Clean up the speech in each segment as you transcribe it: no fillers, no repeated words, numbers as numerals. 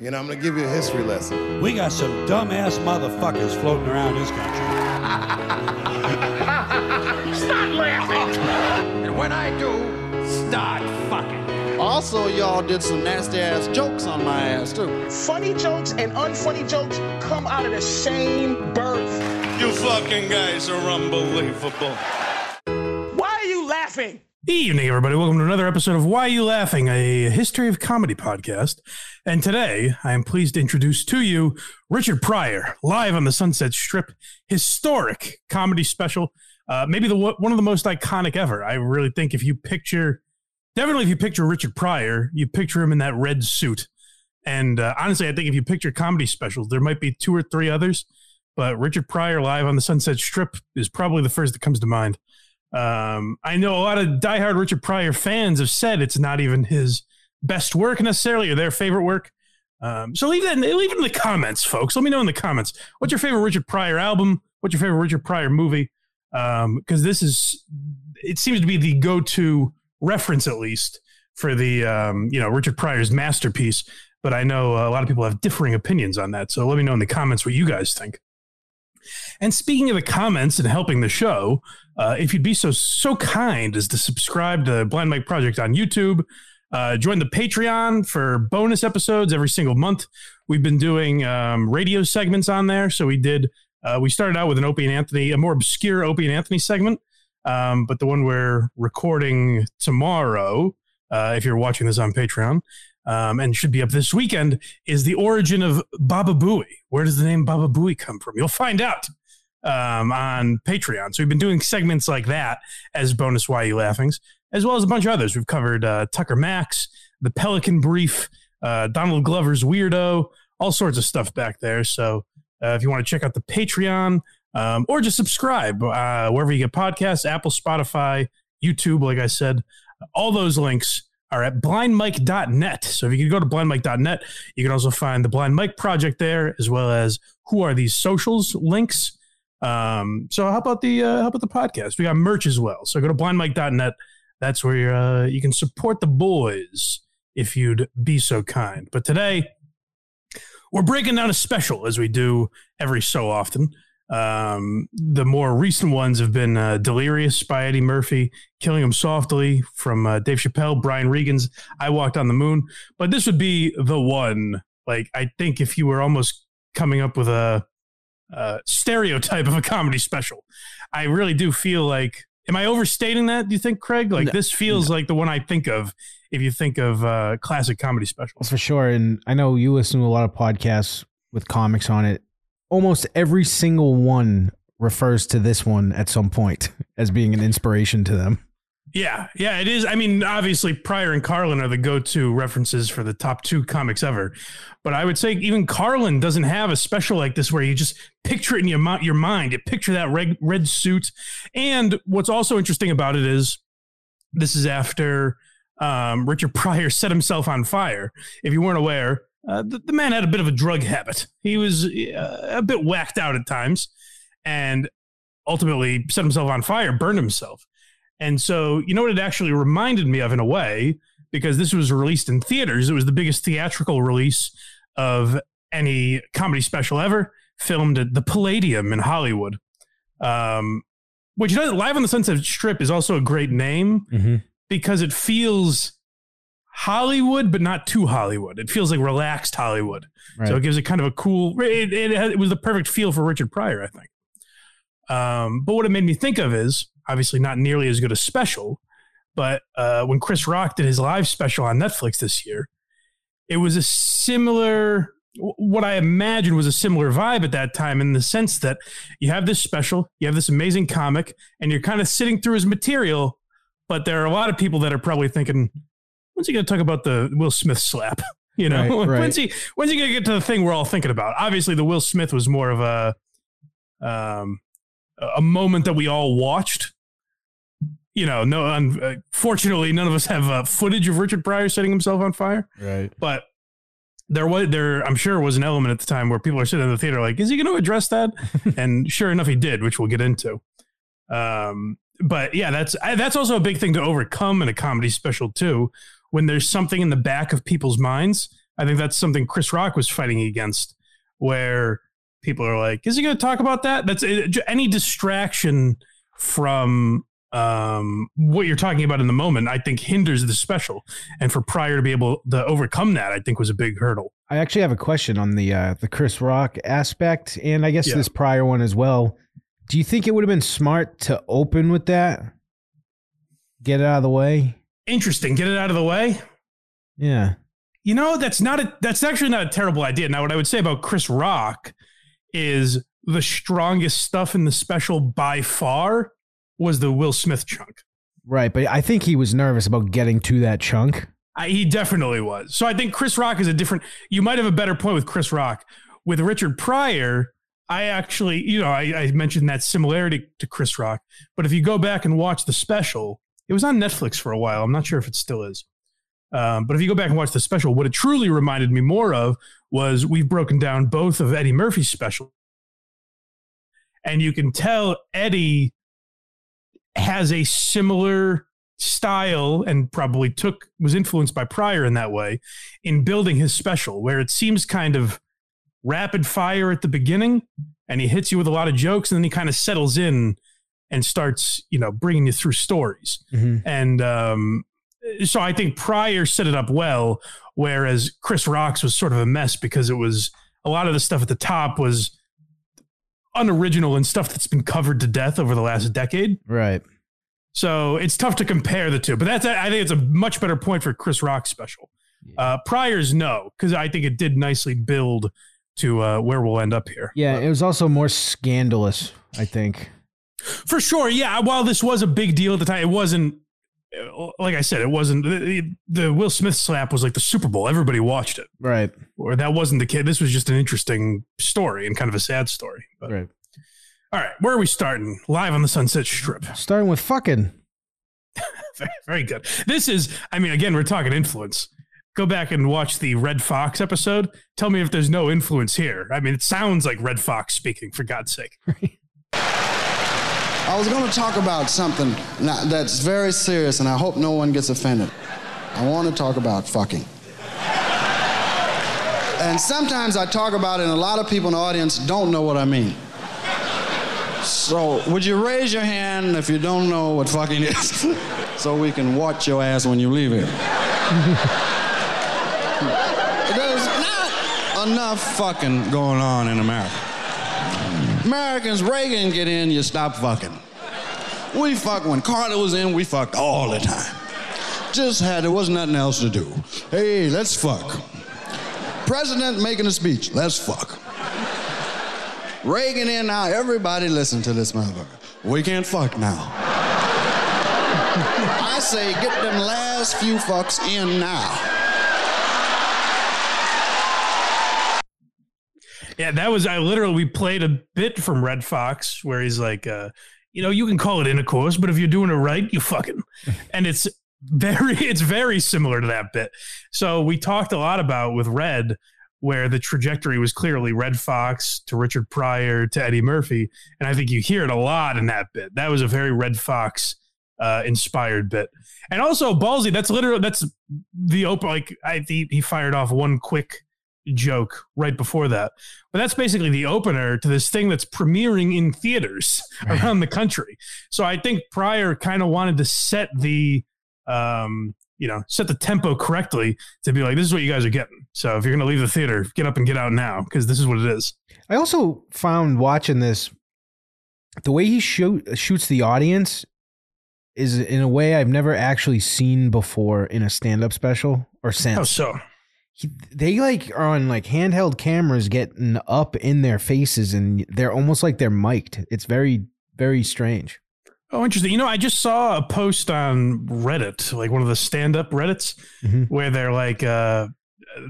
You know, I'm going to give you a history lesson. We got some dumbass motherfuckers floating around this country. Stop laughing! And when I do, start fucking. Also, y'all did some nasty-ass jokes on my ass, too. Funny jokes and unfunny jokes come out of the same birth. You fucking guys are unbelievable. Why are you laughing? Evening, everybody. Welcome to another episode of Why Are You Laughing, a history of comedy podcast. And today, I am pleased to introduce to you Richard Pryor, live on the Sunset Strip, historic comedy special, maybe one of the most iconic ever. I really think if you picture Richard Pryor, you picture him in that red suit. And honestly, I think if you picture comedy specials, there might be two or three others, but Richard Pryor live on the Sunset Strip is probably the first that comes to mind. I know a lot of diehard Richard Pryor fans have said it's not even his best work necessarily or their favorite work. So leave it in the comments, folks. Let me know in the comments. What's your favorite Richard Pryor album? What's your favorite Richard Pryor movie? Because it seems to be the go-to reference, at least for the, Richard Pryor's masterpiece. But I know a lot of people have differing opinions on that. So let me know in the comments what you guys think. And speaking of the comments and helping the show, if you'd be so kind as to subscribe to Blind Mike Project on YouTube, join the Patreon for bonus episodes every single month. We've been doing radio segments on there. So we started out with an Opie and Anthony, a more obscure Opie and Anthony segment. But the one we're recording tomorrow, if you're watching this on Patreon, and should be up this weekend, is the origin of Baba Booey. Where does the name Baba Booey come from? You'll find out on Patreon. So we've been doing segments like that as bonus Why You Laughings, as well as a bunch of others. We've covered Tucker Max, The Pelican Brief, Donald Glover's Weirdo, all sorts of stuff back there. So if you want to check out the Patreon or just subscribe wherever you get podcasts, Apple, Spotify, YouTube, like I said, all those links are at blindmike.net. So if you can go to blindmike.net, you can also find the Blind Mike Project there, as well as Who Are These Socials links. So how about the podcast? We got merch as well. So go to blindmike.net. That's where you can support the boys if you'd be so kind. But today we're breaking down a special, as we do every so often. The more recent ones have been Delirious by Eddie Murphy, Killing Him Softly from Dave Chappelle, Brian Regan's I Walked on the Moon. But this would be the one, like, I think if you were almost coming up with a stereotype of a comedy special, I really do feel like, am I overstating that, do you think, Craig? Like, no, this feels like the one I think of if you think of classic comedy specials. For sure. And I know you listen to a lot of podcasts with comics on it. Almost every single one refers to this one at some point as being an inspiration to them. Yeah, it is. I mean, obviously, Pryor and Carlin are the go-to references for the top two comics ever. But I would say even Carlin doesn't have a special like this where you just picture it in your mind. You picture that red suit. And what's also interesting about it is this is after Richard Pryor set himself on fire. If you weren't aware, the man had a bit of a drug habit. He was a bit whacked out at times and ultimately set himself on fire, burned himself. And so, you know what it actually reminded me of in a way, because this was released in theaters. It was the biggest theatrical release of any comedy special ever, filmed at the Palladium in Hollywood, which, you know, Live on the Sunset Strip is also a great name because it feels Hollywood, but not too Hollywood. It feels like relaxed Hollywood. Right. So it gives it kind of a cool, it was the perfect feel for Richard Pryor, I think. But what it made me think of is obviously not nearly as good a special, but when Chris Rock did his live special on Netflix this year, it was a similar, what I imagine was a similar vibe at that time, in the sense that you have this special, you have this amazing comic, and you're kind of sitting through his material, but there are a lot of people that are probably thinking, when's he going to talk about the Will Smith slap? You know, right. When's he going to get to the thing we're all thinking about? Obviously, the Will Smith was more of a moment that we all watched. You know, fortunately, none of us have footage of Richard Pryor setting himself on fire. Right. But there I'm sure was an element at the time where people are sitting in the theater like, is he going to address that? And sure enough, he did, which we'll get into. But yeah, that's also a big thing to overcome in a comedy special too. When there's something in the back of people's minds, I think that's something Chris Rock was fighting against, where people are like, is he going to talk about that? That's any distraction from what you're talking about in the moment, I think hinders the special. And for Pryor to be able to overcome that, I think was a big hurdle. I actually have a question on the Chris Rock aspect, and I guess this Pryor one as well. Do you think it would have been smart to open with that? Get it out of the way? Interesting. Get it out of the way? Yeah. You know, that's actually not a terrible idea. Now, what I would say about Chris Rock is the strongest stuff in the special by far was the Will Smith chunk. Right, but I think he was nervous about getting to that chunk. He definitely was. So I think Chris Rock is a different... You might have a better point with Chris Rock. With Richard Pryor, I actually... You know, I mentioned that similarity to Chris Rock, but if you go back and watch the special, it was on Netflix for a while. I'm not sure if it still is. But if you go back and watch the special, what it truly reminded me more of was we've broken down both of Eddie Murphy's specials. And you can tell Eddie has a similar style and probably was influenced by Pryor in that way in building his special, where it seems kind of rapid fire at the beginning and he hits you with a lot of jokes and then he kind of settles in and starts, you know, bringing you through stories. Mm-hmm. And so I think Pryor set it up well, whereas Chris Rock's was sort of a mess because it was a lot of the stuff at the top was unoriginal and stuff that's been covered to death over the last decade. Right. So it's tough to compare the two, but I think it's a much better point for Chris Rock's special. Pryor's no, because I think it did nicely build to where we'll end up here. Yeah, it was also more scandalous, I think. For sure, yeah. While this was a big deal at the time, it wasn't, like I said, it wasn't, the Will Smith slap was like the Super Bowl. Everybody watched it. Right. Or that wasn't the kid. This was just an interesting story and kind of a sad story. But. Right. All right. Where are we starting? Live on the Sunset Strip. Starting with fucking. Very good. This is, I mean, again, we're talking influence. Go back and watch the Redd Foxx episode. Tell me if there's no influence here. I mean, it sounds like Redd Foxx speaking, for God's sake. I was going to talk about something that's very serious, and I hope no one gets offended. I want to talk about fucking. And sometimes I talk about it, and a lot of people in the audience don't know what I mean. So would you raise your hand if you don't know what fucking is, so we can watch your ass when you leave here? There's not enough fucking going on in America. Americans, Reagan get in, you stop fucking. We fuck when Carter was in, we fucked all the time. There wasn't nothing else to do. Hey, let's fuck. President making a speech, let's fuck. Reagan in now, everybody listen to this motherfucker. We can't fuck now. I say get them last few fucks in now. Yeah, that was, we played a bit from Redd Foxx where he's like, you know, you can call it intercourse, but if you're doing it right, you fucking. And it's very similar to that bit. So we talked a lot about with Redd where the trajectory was clearly Redd Foxx to Richard Pryor to Eddie Murphy. And I think you hear it a lot in that bit. That was a very Redd Foxx inspired bit. And also ballsy, that's the open, like he fired off one quick joke right before that, but that's basically the opener to this thing that's premiering in theaters around the country. So I think Pryor kind of wanted to set the set the tempo correctly to be like, this is what you guys are getting, so if you're gonna leave the theater, get up and get out now, because this is what it is. I also found watching this, the way he shoots the audience is in a way I've never actually seen before in a stand-up special or since. Oh, so they like are on like handheld cameras getting up in their faces, and they're almost like they're mic'd. It's very, very strange. Oh, interesting. You know, I just saw a post on Reddit, like one of the stand-up Reddits, where they're like,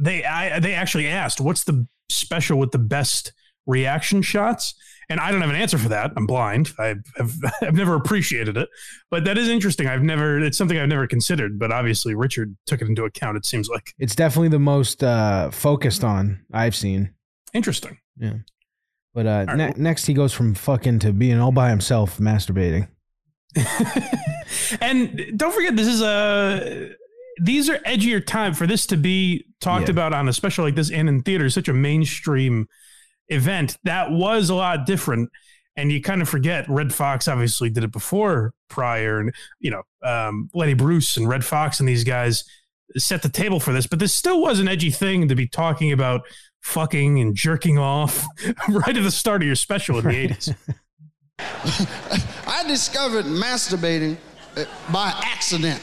they actually asked, what's the special with the best reaction shots? And I don't have an answer for that. I'm blind. I've never appreciated it, but that is interesting. It's something I've never considered, but obviously Richard took it into account. It seems like it's definitely the most focused on I've seen. Interesting. Yeah. But right. Next he goes from fucking to being all by himself masturbating. And don't forget, this is these are edgier time for this to be talked about on a special like this and in theater, such a mainstream event. That was a lot different. And you kind of forget Redd Foxx obviously did it before Pryor, and, you know, Lenny Bruce and Redd Foxx and these guys set the table for this, but this still was an edgy thing to be talking about fucking and jerking off right at the start of your special in the 80s. I discovered masturbating by accident.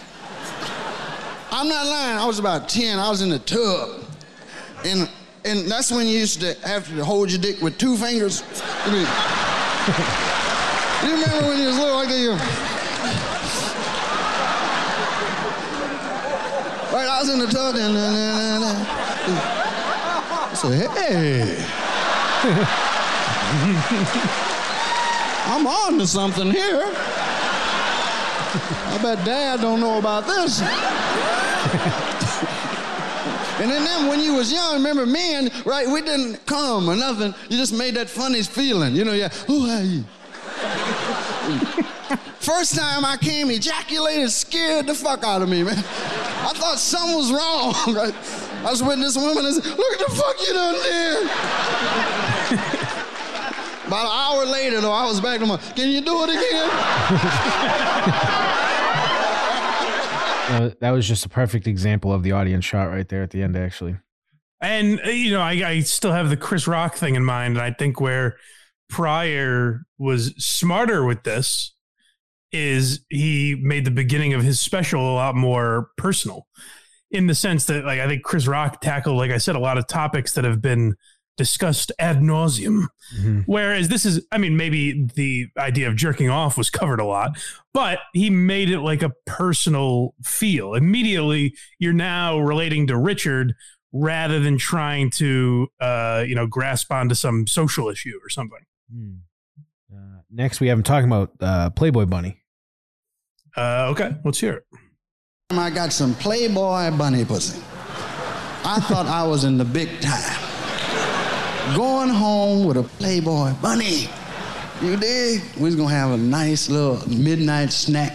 I'm not lying. I was about 10. I was in the tub. And that's when you used to have to hold your dick with two fingers. I mean, you remember when you was little like that? Right, I was in the tub and I said, hey, I'm on to something here. I bet Dad don't know about this. And then when you was young, remember men, right, we didn't come or nothing. You just made that funny feeling. You know, yeah, who are you? First time I came, ejaculated, scared the fuck out of me, man. I thought something was wrong, right? I was with this woman and said, look at the fuck you done did. About an hour later, though, I was back to my, can you do it again? That was just a perfect example of the audience shot right there at the end, actually. And, you know, I still have the Chris Rock thing in mind. And I think where Pryor was smarter with this is he made the beginning of his special a lot more personal, in the sense that, like, I think Chris Rock tackled, like I said, a lot of topics that have been discussed ad nauseum. Mm-hmm. Whereas this is, I mean, maybe the idea of jerking off was covered a lot, but he made it like a personal feel. Immediately, you're now relating to Richard rather than trying to, you know, grasp onto some social issue or something. Mm. Next, we have him talking about Playboy Bunny. Okay, let's hear it. I got some Playboy Bunny pussy. I thought I was in the big time. Going home with a Playboy Bunny. You dig? We was gonna have a nice little midnight snack.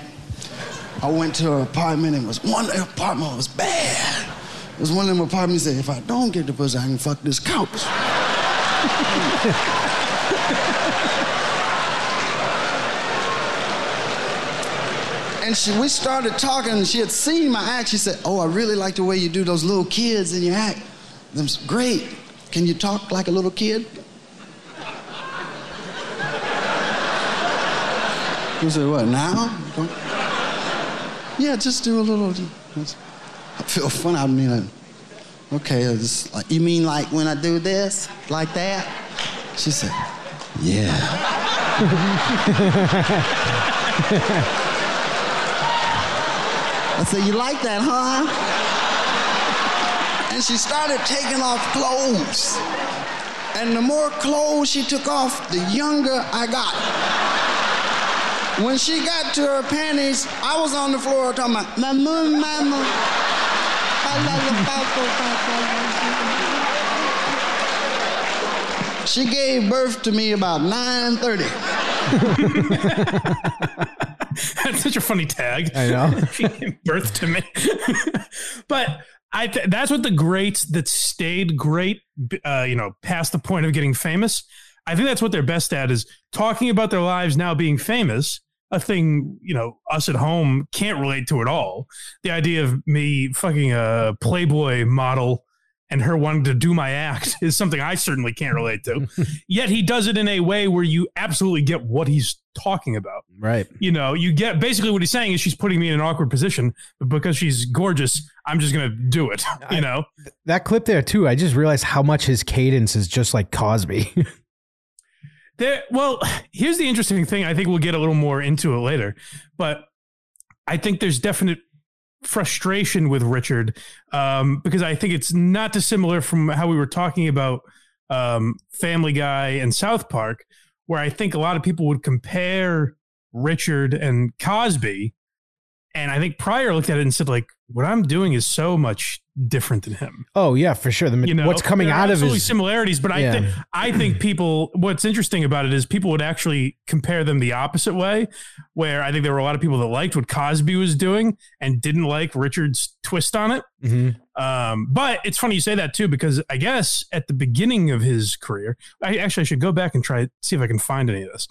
I went to her apartment, and was one apartment was bad. It was one of them apartments that if I don't get the pussy, I can fuck this couch. And we started talking, and she had seen my act. She said, oh, I really like the way you do those little kids in your act. Them's great. Can you talk like a little kid? You said, what, now? Don't... Yeah, just do a little... I feel fun out of me. Like, okay, just, like, you mean like when I do this? Like that? She said, yeah. I said, you like that, huh? And she started taking off clothes. And the more clothes she took off, the younger I got. When she got to her panties, I was on the floor talking about, mama. She gave birth to me about 9:30. That's such a funny tag. I know. She gave birth to me. But... that's what the greats that stayed great, you know, past the point of getting famous. I think that's what they're best at, is talking about their lives now being famous, a thing, you know, us at home can't relate to at all. The idea of me fucking a Playboy model and her wanting to do my act is something I certainly can't relate to. Yet he does it in a way where you absolutely get what he's talking about. Right. You know, you get basically what he's saying is, she's putting me in an awkward position, but because she's gorgeous, I'm just going to do it. You know, that clip there too, I just realized how much his cadence is just like Cosby. Well, here's the interesting thing. I think we'll get a little more into it later, but I think there's definite frustration with Richard, because I think it's not dissimilar from how we were talking about Family Guy and South Park, where I think a lot of people would compare Richard and Cosby. And I think Pryor looked at it and said, like, what I'm doing is so much different than him. Oh yeah, for sure. What's coming out of his similarities, but yeah. I think people, what's interesting about it is people would actually compare them the opposite way, where I think there were a lot of people that liked what Cosby was doing and didn't like Richard's twist on it. Mm-hmm. But it's funny you say that too, because I guess at the beginning of his career, I should go back and try to see if I can find any of this.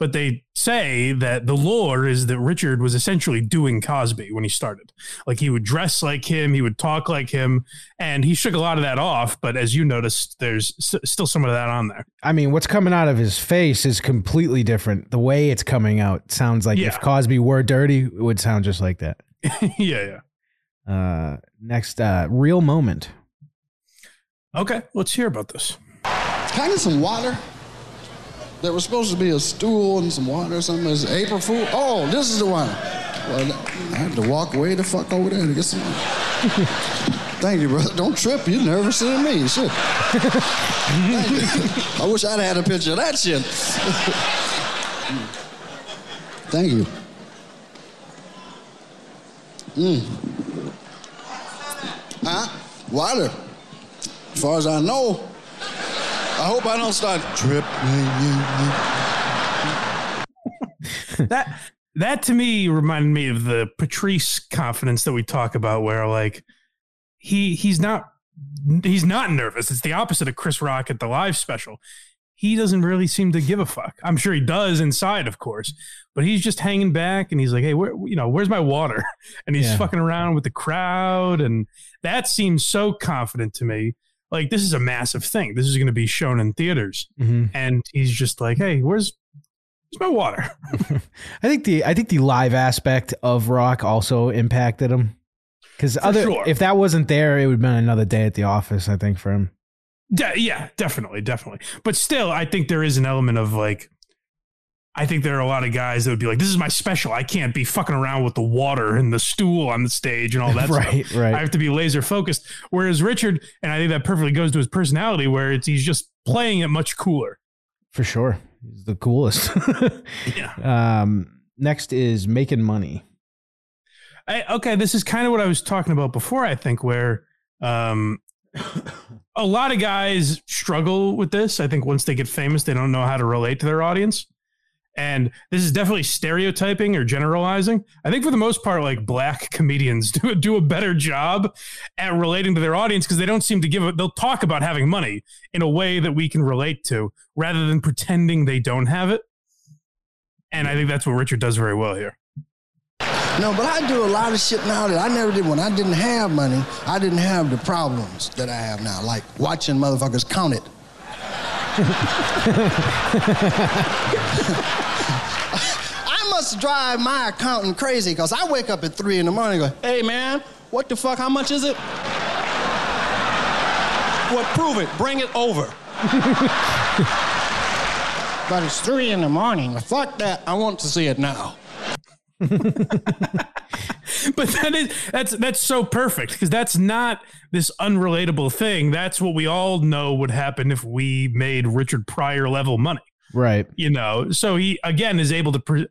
But they say that the lore is that Richard was essentially doing Cosby when he started. Like, he would dress like him, he would talk like him, and he shook a lot of that off. But as you noticed, there's still some of that on there. I mean, what's coming out of his face is completely different. The way it's coming out sounds like if Cosby were dirty, it would sound just like that. Yeah. Next, real moment. Okay, let's hear about this. Can I get some water? There was supposed to be a stool and some water or something. It's April Fool. Oh, this is the one. Well, I had to walk way the fuck over there to get some. Thank you, brother. Don't trip. You're nervous than me. Shit. Thank you. I wish I'd had a picture of that shit. Thank you. Water. As far as I know. I hope I don't start tripping. That to me reminded me of the Patrice confidence that we talk about, where like he's not nervous. It's the opposite of Chris Rock at the live special. He doesn't really seem to give a fuck. I'm sure he does inside, of course, but he's just hanging back and he's like, "Hey, where's my water?" And he's fucking around with the crowd, and that seems so confident to me. Like, this is a massive thing. This is going to be shown in theaters. Mm-hmm. And he's just like, hey, where's my water? I think the live aspect of Rock also impacted him. Because if that wasn't there, it would have been another day at the office, I think, for him. Yeah, definitely. But still, I think there is an element of like, I think there are a lot of guys that would be like, this is my special. I can't be fucking around with the water and the stool on the stage and all that stuff. Right. I have to be laser focused. Whereas Richard, and I think that perfectly goes to his personality, where he's just playing it much cooler. For sure. He's the coolest. Yeah. Next is making money. This is kind of what I was talking about before, I think, where a lot of guys struggle with this. I think once they get famous, they don't know how to relate to their audience. And this is definitely stereotyping or generalizing. I think for the most part, like, black comedians do a better job at relating to their audience because they don't seem to they'll talk about having money in a way that we can relate to rather than pretending they don't have it. And I think that's what Richard does very well here. No, but I do a lot of shit now that I never did when I didn't have money. I didn't have the problems that I have now, like watching motherfuckers count it. I must drive my accountant crazy because I wake up at 3 in the morning and go, hey man, what the fuck, how much is it? Well, prove it, bring it over. But it's 3 in the morning, fuck that, I want to see it now. But that's so perfect, because that's not this unrelatable thing. That's what we all know would happen if we made Richard Pryor level money. Right. So he, again, is able to,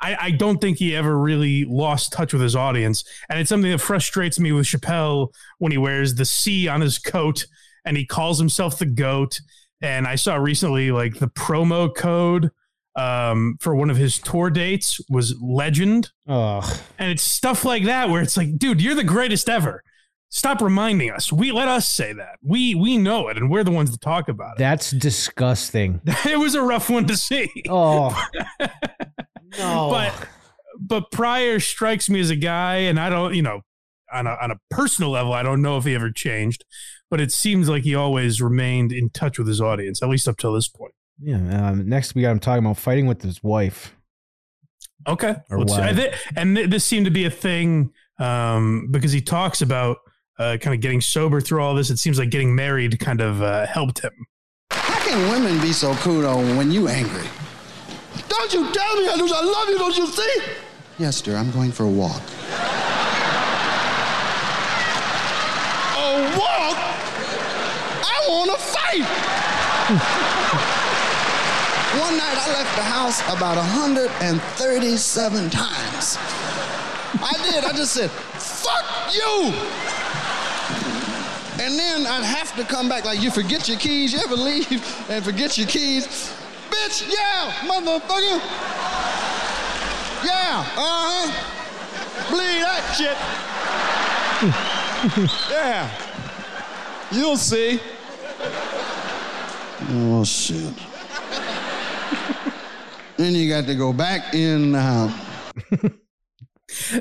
I don't think he ever really lost touch with his audience. And it's something that frustrates me with Chappelle when he wears the C on his coat and he calls himself the GOAT. And I saw recently, like, the promo code for one of his tour dates was legend. Oh. And it's stuff like that where it's like, dude, you're the greatest ever. Stop reminding us. Let us say that. We know it, and we're the ones that talk about it. That's disgusting. It was a rough one to see. Oh. No. But Pryor strikes me as a guy, and I don't, on a personal level, I don't know if he ever changed, but it seems like he always remained in touch with his audience, at least up till this point. Yeah. Next, we got him talking about fighting with his wife. Okay. This seemed to be a thing because he talks about kind of getting sober through all this. It seems like getting married kind of helped him. How can women be so cool when you angry? Don't you tell me I love you, don't you see? Yes, dear, I'm going for a walk. A walk? I want to fight! One night I left the house about 137 times. I just said, fuck you! And then I'd have to come back, like, you forget your keys, you ever leave and forget your keys? Bitch, yeah, motherfucker. Yeah, bleed that shit. Yeah, you'll see. Oh, shit. Then you got to go back in the house.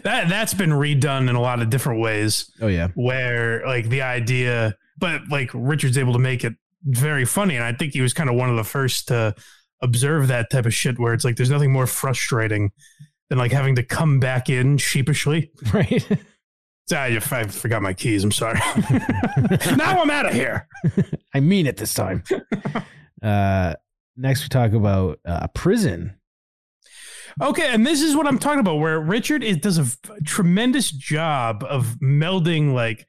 That's been redone in a lot of different ways. Oh yeah, where like the idea, but like Richard's able to make it very funny, and I think he was kind of one of the first to observe that type of shit. Where it's like there's nothing more frustrating than like having to come back in sheepishly, right? I forgot my keys. I'm sorry. Now I'm out of here. I mean it this time. Next, we talk about prison. Okay, and this is what I'm talking about, where Richard does a tremendous job of melding like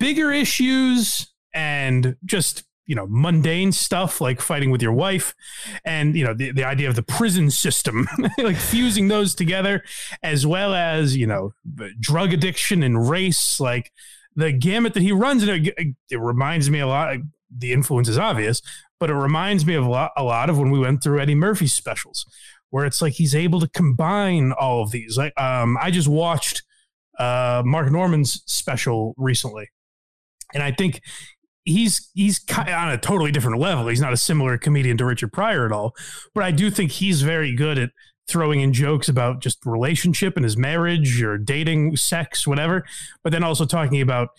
bigger issues and just, you know, mundane stuff like fighting with your wife and, you know, the idea of the prison system, like fusing those together, as well as, you know, drug addiction and race, like the gamut that he runs. And it reminds me a lot, the influence is obvious, but it reminds me of a lot of when we went through Eddie Murphy's specials, where it's like he's able to combine all of these. Like, I just watched Mark Norman's special recently, and I think he's on a totally different level. He's not a similar comedian to Richard Pryor at all, but I do think he's very good at throwing in jokes about just relationship and his marriage or dating, sex, whatever, but then also talking about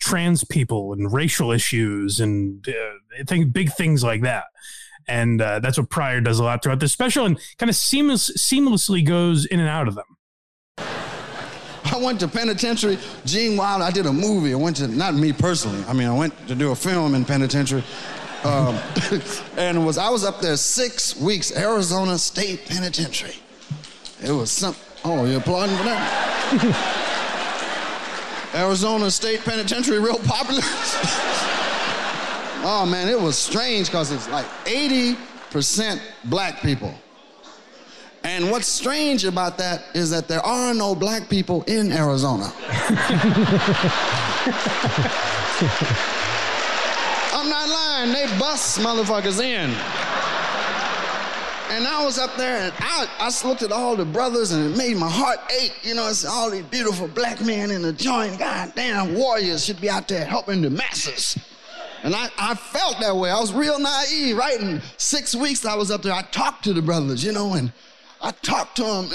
trans people and racial issues and big things like that. And that's what Pryor does a lot throughout this special, and kind of seamlessly goes in and out of them. I went to penitentiary. Gene Wilder, I did a movie. I went to, not me personally. I mean, I went to do a film in penitentiary. And I was up there 6 weeks, Arizona State Penitentiary. It was something. Oh, you're applauding for that? Arizona State Penitentiary, real popular. Oh, man, it was strange because it's like 80% black people. And what's strange about that is that there are no black people in Arizona. I'm not lying. They bust motherfuckers in. And I was up there, and I looked at all the brothers, and it made my heart ache. You know, it's all these beautiful black men in the joint. Goddamn warriors should be out there helping the masses. And I felt that way. I was real naive, right? In 6 weeks I was up there, I talked to the brothers, you know, and I talked to them.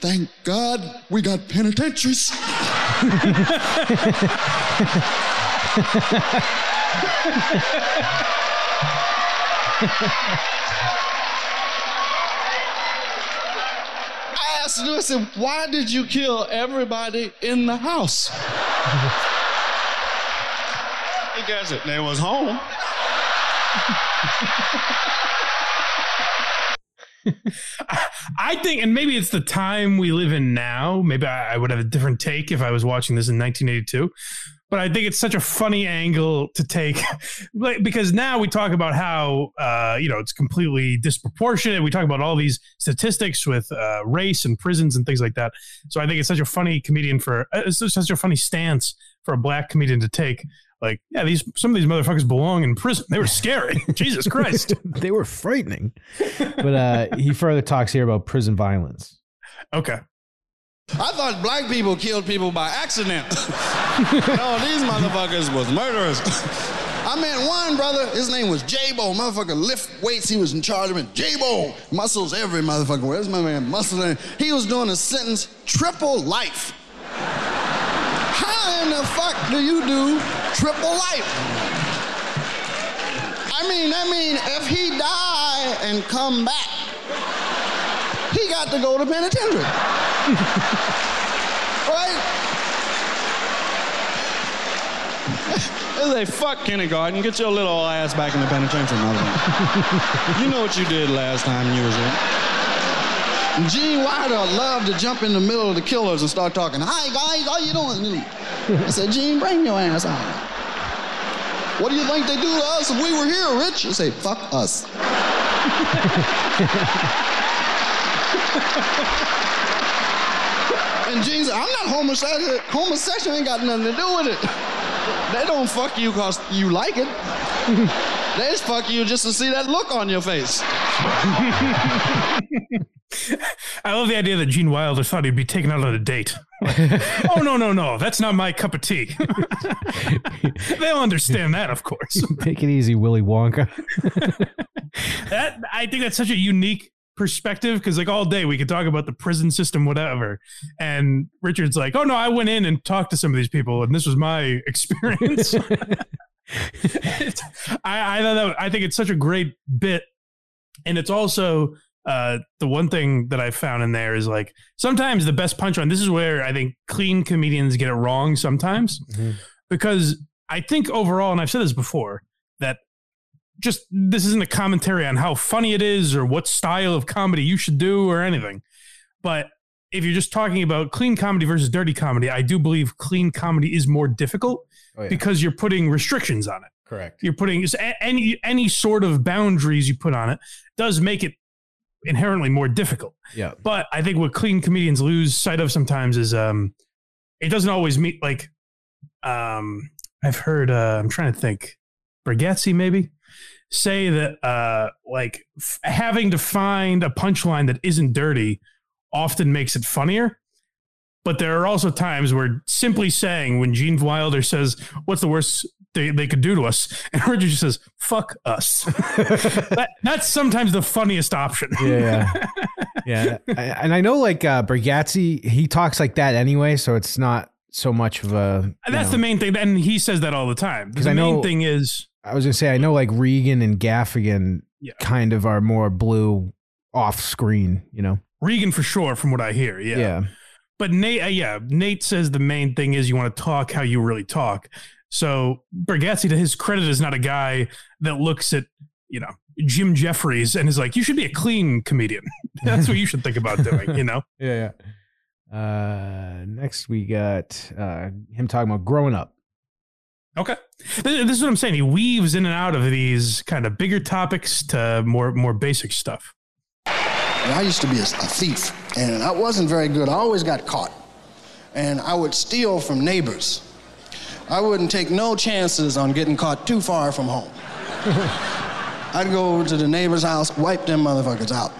Thank God we got penitentiaries. I asked them, I said, why did you kill everybody in the house? They was home. I think, and maybe it's the time we live in now, maybe I would have a different take if I was watching this in 1982, but I think it's such a funny angle to take, because now we talk about how, you know, it's completely disproportionate. We talk about all these statistics with race and prisons and things like that. So I think it's such a funny stance for a black comedian to take. Like, yeah, some of these motherfuckers belong in prison. They were scary. Jesus Christ. They were frightening. But he further talks here about prison violence. Okay. I thought black people killed people by accident. No, these motherfuckers was murderers. I met one brother. His name was Jabo. Motherfucker lift weights. He was in charge of it. Jabo. Muscles every motherfucker. Where's my man? Muscles. He was doing a sentence, triple life. How in the fuck do you do triple life? I mean, if he die and come back, he got to go to penitentiary. Right? They say, fuck kindergarten, get your little ass back in the penitentiary, motherfucker. You know what you did last time you was in. Gene Wilder loved to jump in the middle of the killers and start talking. Hi, guys, how you doing? I said, Gene, bring your ass out. What do you think they do to us if we were here, Rich? I say, fuck us. And Gene said, I'm not homosexual. Homosexual ain't got nothing to do with it. They don't fuck you because you like it. They just fuck you just to see that look on your face. I love the idea that Gene Wilder thought he'd be taken out on a date. Like, oh, no. That's not my cup of tea. They'll understand that, of course. Take it easy, Willy Wonka. I think that's such a unique perspective because, like, all day we could talk about the prison system, whatever. And Richard's like, oh, no, I went in and talked to some of these people, and this was my experience. I think it's such a great bit. And it's also... the one thing that I found in there is like sometimes the best punchline. This is where I think clean comedians get it wrong sometimes, because I think overall, and I've said this before, that just this isn't a commentary on how funny it is or what style of comedy you should do or anything. But if you're just talking about clean comedy versus dirty comedy, I do believe clean comedy is more difficult because you're putting restrictions on it. Correct. You're putting any sort of boundaries you put on it does make it inherently more difficult. Yeah. But I think what clean comedians lose sight of sometimes is it doesn't always meet like I've heard I'm trying to think, Bergazzi maybe say that like having to find a punchline that isn't dirty often makes it funnier. But there are also times where simply saying when Gene Wilder says, what's the worst they could do to us? And Richard just says, fuck us. That's sometimes the funniest option. Yeah. And I know like Bergazzi, he talks like that anyway. So it's not so much of a... That's the main thing. And he says that all the time. Because the main thing is... I was going to say, I know like Regan and Gaffigan kind of are more blue off screen, you know? Regan for sure, from what I hear. Yeah. But Nate, Nate says the main thing is you want to talk how you really talk. So Bergazzi, to his credit, is not a guy that looks at, you know, Jim Jeffries and is like, you should be a clean comedian. That's what you should think about doing, you know? Yeah. Next, we got him talking about growing up. Okay. This is what I'm saying. He weaves in and out of these kind of bigger topics to more basic stuff. And I used to be a thief, and I wasn't very good. I always got caught, and I would steal from neighbors. I wouldn't take no chances on getting caught too far from home. I'd go over to the neighbor's house, wipe them motherfuckers out.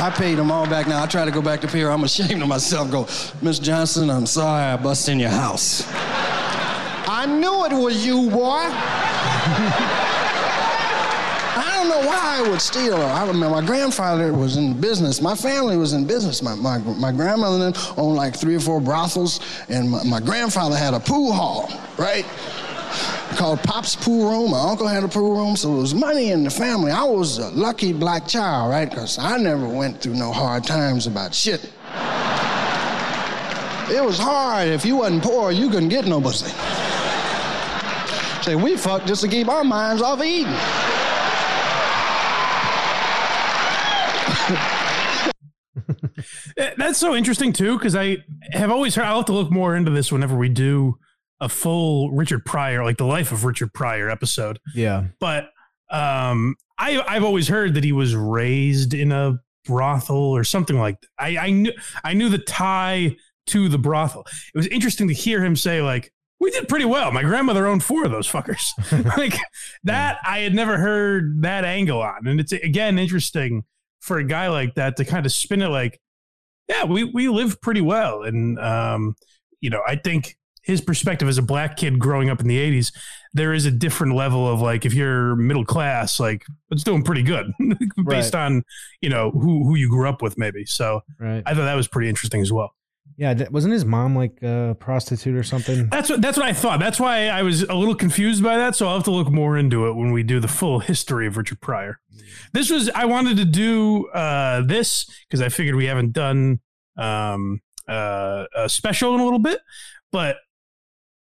I paid them all back. Now I try to go back to Pierre. I'm ashamed of myself. Go, Miss Johnson, I'm sorry I bust in your house. I knew it was you, boy. I don't know why I would steal. I remember my grandfather was in business. My family was in business. My grandmother owned like 3 or 4 brothels, and my grandfather had a pool hall, right? Called Pop's Pool Room. My uncle had a pool room, so there was money in the family. I was a lucky black child, right? Because I never went through no hard times about shit. It was hard. If you wasn't poor, you couldn't get no pussy. Say, we fucked just to keep our minds off of eating. That's so interesting too, because I have always heard, I'll have to look more into this whenever we do a full Richard Pryor, like the life of Richard Pryor episode. Yeah. But I've always heard that he was raised in a brothel or something like that. I knew the tie to the brothel. It was interesting to hear him say like, we did pretty well. My grandmother owned 4 of those fuckers. Like that. I had never heard that angle on. And it's again, interesting for a guy like that to kind of spin it like, yeah, we live pretty well. And, you know, I think his perspective as a black kid growing up in the 80s, there is a different level of like, if you're middle class, like it's doing pretty good based on, you know, who you grew up with maybe. So I thought that was pretty interesting as well. Yeah. Wasn't his mom like a prostitute or something? That's what I thought. That's why I was a little confused by that. So I'll have to look more into it when we do the full history of Richard Pryor. This was, I wanted to do this because I figured we haven't done a special in a little bit, but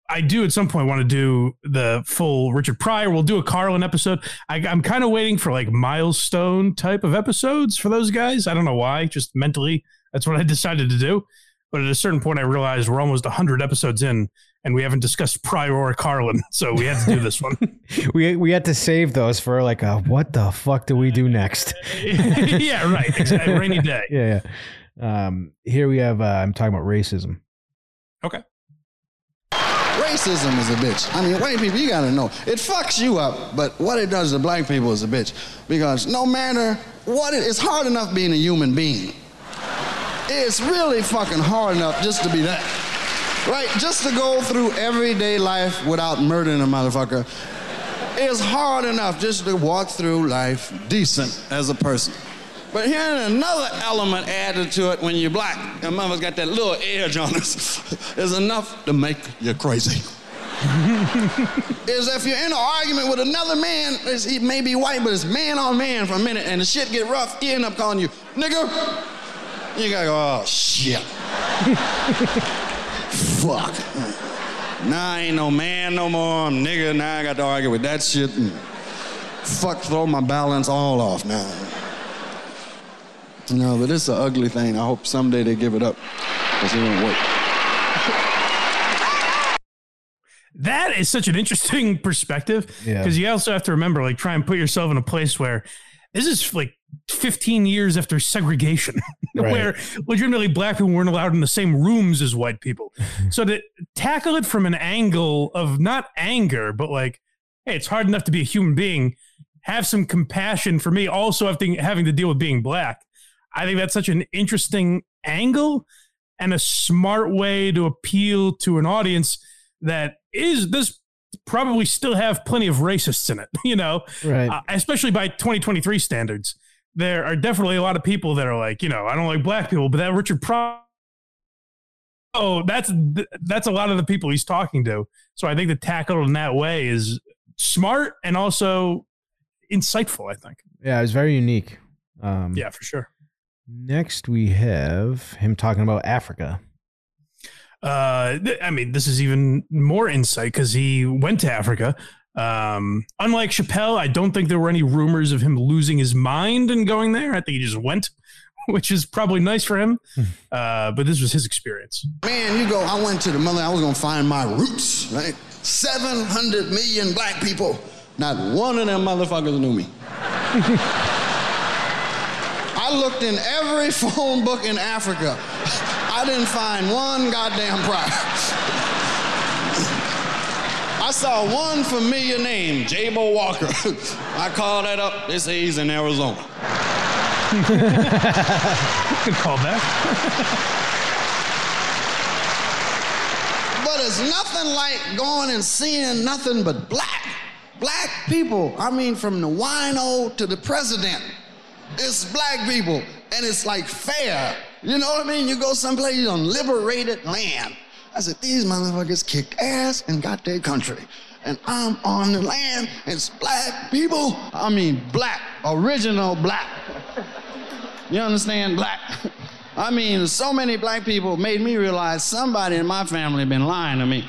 I do at some point want to do the full Richard Pryor. We'll do a Carlin episode. I'm kind of waiting for like milestone type of episodes for those guys. I don't know why, just mentally, that's what I decided to do. But at a certain point, I realized we're almost 100 episodes in, and we haven't discussed Pryor or Carlin, so we had to do this one. we had to save those for like a what the fuck do we do next? Yeah, right. Exactly. Rainy day. Yeah. Here we have. I'm talking about racism. Okay. Racism is a bitch. I mean, white people, you gotta know, it fucks you up, but what it does to black people is a bitch. Because no matter what, it's hard enough being a human being. It's really fucking hard enough just to be that. Right? Just to go through everyday life without murdering a motherfucker. It's hard enough just to walk through life decent as a person. But here's another element added to it when you're black. Your mama's got that little edge on us. It's enough to make you crazy. Is if you're in an argument with another man, he may be white, but it's man on man for a minute, and the shit get rough, he end up calling you, nigger. You gotta go, oh, shit. Fuck. Nah, I ain't no man no more, I'm nigger. Now I got to argue with that shit. And fuck, throw my balance all off now. No, but it's an ugly thing. I hope someday they give it up, because it won't work. That is such an interesting perspective, because you also have to remember, like, try and put yourself in a place where this is, like, 15 years after segregation, right, where legitimately black people weren't allowed in the same rooms as white people. So to tackle it from an angle of not anger, but, like, hey, it's hard enough to be a human being, have some compassion for me, also having to deal with being black. I think that's such an interesting angle and a smart way to appeal to an audience that is this probably still have plenty of racists in it, you know, right. Especially by 2023 standards. There are definitely a lot of people that are like, you know, I don't like black people, but that Richard Pryor, oh, that's a lot of the people he's talking to. So I think the tackle in that way is smart and also insightful, I think. Yeah, it was very unique. Yeah, for sure. Next, we have him talking about Africa. I mean, this is even more insight because he went to Africa. Unlike Chappelle, I don't think there were any rumors of him losing his mind and going there. I think he just went, which is probably nice for him. But this was his experience. Man, you go, I went to the motherland. I was going to find my roots, right? 700 million black people. Not one of them motherfuckers knew me. I looked in every phone book in Africa. I didn't find one goddamn Pryor. I saw one familiar name, Jabo Walker. I called that up. They say he's in Arizona. Good call back. But it's nothing like going and seeing nothing but black people. I mean, from the wino to the president. It's black people, and it's like fair. You know what I mean? You go someplace on liberated land. I said, these motherfuckers kicked ass and got their country. And I'm on the land, it's black people. I mean, black, original black. You understand? Black. I mean, so many black people made me realize somebody in my family been lying to me.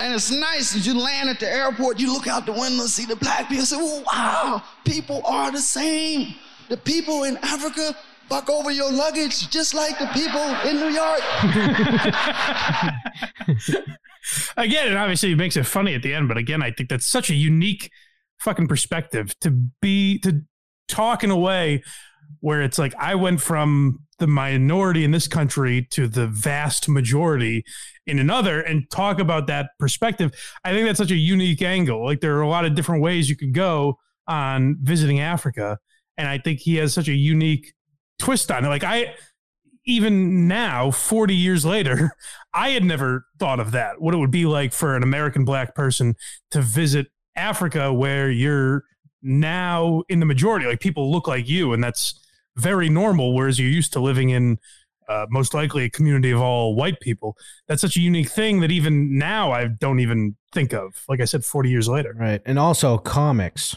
And it's nice as you land at the airport, you look out the window, see the black people, say, oh, wow, people are the same. The people in Africa fuck over your luggage just like the people in New York. Again, and obviously it makes it funny at the end, but again, I think that's such a unique fucking perspective to talk in a way where it's like, I went from the minority in this country to the vast majority in another and talk about that perspective. I think that's such a unique angle. Like, there are a lot of different ways you could go on visiting Africa. And I think he has such a unique twist on it. Like, even now, 40 years later, I had never thought of that. What it would be like for an American black person to visit Africa where you're now in the majority, like people look like you. And that's very normal, whereas you're used to living in most likely a community of all white people. That's such a unique thing that even now I don't even think of, like I said, 40 years later. Right. And also comics.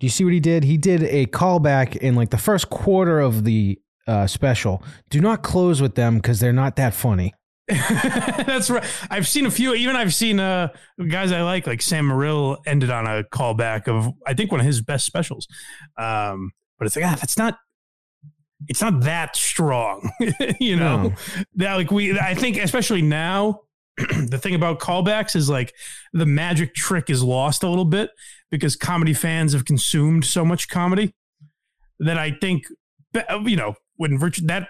Do you see what he did? He did a callback in like the first quarter of the special. Do not close with them because they're not that funny. That's right. I've seen a few. Even I've seen guys I like Sam Morril ended on a callback of, I think, one of his best specials. But it's like, that's not. It's not that strong, you know, that like I think especially now, the thing about callbacks is like the magic trick is lost a little bit because comedy fans have consumed so much comedy that I think, you know, when Richard, that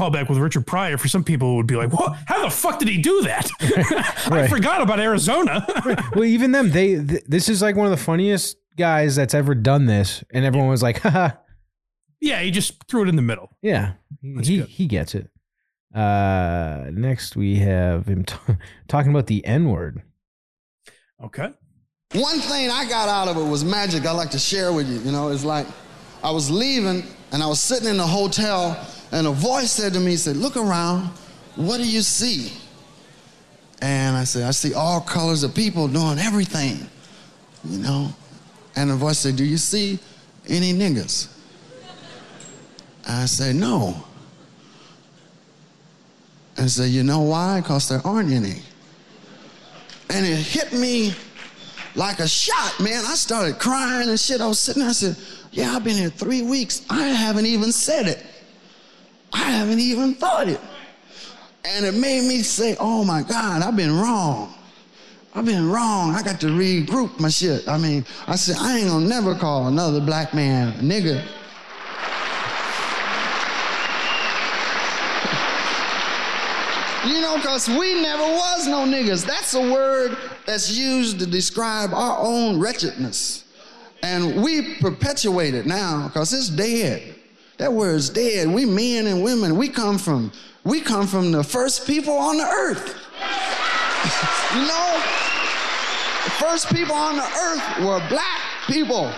callback with Richard Pryor, for some people would be like, "What? How the fuck did he do that?" I forgot about Arizona. Well, even them, this is like one of the funniest guys that's ever done this, and everyone was like, "Haha." Yeah, he just threw it in the middle. Yeah, he gets it. Next, we have him talking about the N-word. Okay. One thing I got out of it was magic I'd like to share with you. You know, it's like I was leaving and I was sitting in the hotel and a voice said to me, said, "Look around, what do you see?" And I said, "I see all colors of people doing everything, you know." And the voice said, "Do you see any niggas?" I said, "No." And I said, "You know why? Because there aren't any." And it hit me like a shot, man. I started crying and shit. I was sitting there, I said, "Yeah, I've been here 3 weeks. I haven't even said it. I haven't even thought it." And it made me say, "Oh my God, I've been wrong. I've been wrong. I got to regroup my shit." I mean, I said, I ain't gonna never call another black man a nigga. You know, because we never was no niggas. That's a word that's used to describe our own wretchedness. And we perpetuate it now because it's dead. That word's dead. We men and women, we come from the first people on the earth. You know, the first people on the earth were black people.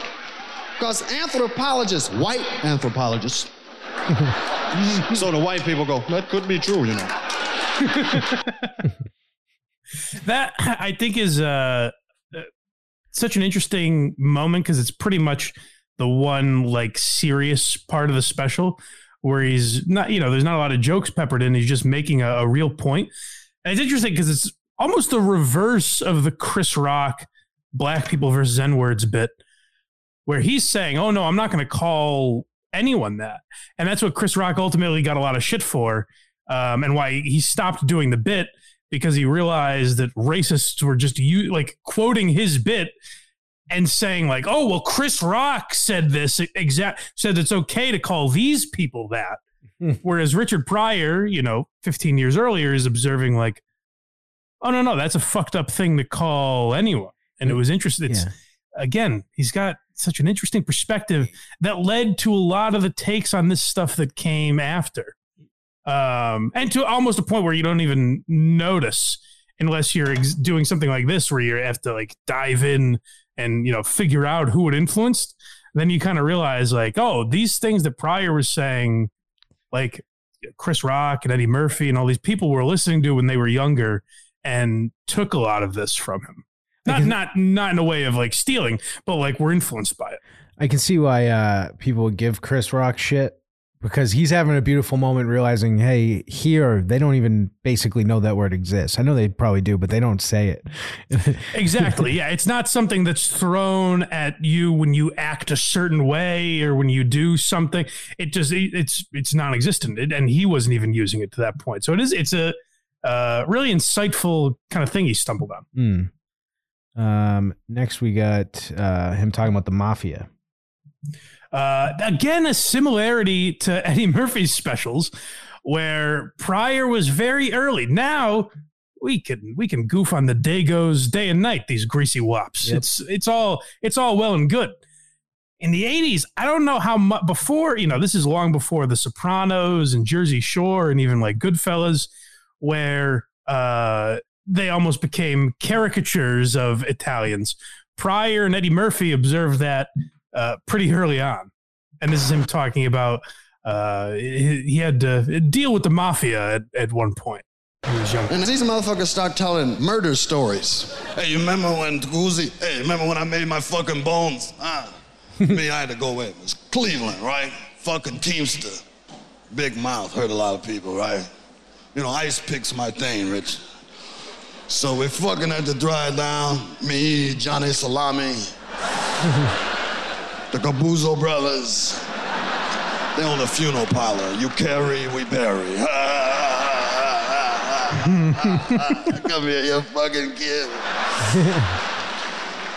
Because anthropologists, white anthropologists. So the white people go, that could be true, you know. That I think is such an interesting moment because it's pretty much the one like serious part of the special where he's not, you know, there's not a lot of jokes peppered in. He's just making a real point. And it's interesting because it's almost the reverse of the Chris Rock black people versus N-words bit where he's saying, "Oh no, I'm not going to call anyone that." And that's what Chris Rock ultimately got a lot of shit for. And why he stopped doing the bit because he realized that racists were just like quoting his bit and saying like, "Oh, well, Chris Rock said this said it's okay to call these people that." Whereas Richard Pryor, you know, 15 years earlier is observing like, "Oh no, that's a fucked up thing to call anyone." And it was interesting. It's, again, he's got such an interesting perspective that led to a lot of the takes on this stuff that came after. And to almost a point where you don't even notice unless you're doing something like this where you have to like dive in and, you know, figure out who it influenced. Then you kind of realize like, oh, these things that Pryor was saying, like Chris Rock and Eddie Murphy and all these people were listening to when they were younger and took a lot of this from him. Not in a way of like stealing, but like we're influenced by it. I can see why people give Chris Rock shit. Because he's having a beautiful moment realizing, hey, here, they don't even basically know that word exists. I know they probably do, but they don't say it. Exactly. Yeah. It's not something that's thrown at you when you act a certain way or when you do something. It just, it's non-existent. And he wasn't even using it to that point. So it's a really insightful kind of thing he stumbled on. Next we got him talking about the mafia. Again, a similarity to Eddie Murphy's specials where Pryor was very early. Now we can goof on the Dagoes day and night, these greasy wops. Yep. It's all well and good. In the 80s, I don't know how much before, you know, this is long before The Sopranos and Jersey Shore and even like Goodfellas, where they almost became caricatures of Italians. Pryor and Eddie Murphy observed that pretty early on. And this is him talking about he had to deal with the mafia at one point. He was young. And these motherfuckers start telling murder stories. Hey, you remember when Guzzi? Hey, remember when I made my fucking bones? Me, I had to go away. It was Cleveland, right? Fucking Teamster. Big mouth, hurt a lot of people, right? You know, ice picks my thing, Rich. So we fucking had to drive down. Me, Johnny Salami. The Gabuzzo brothers, they own a funeral parlor. You carry, we bury. Come here, you fucking kid.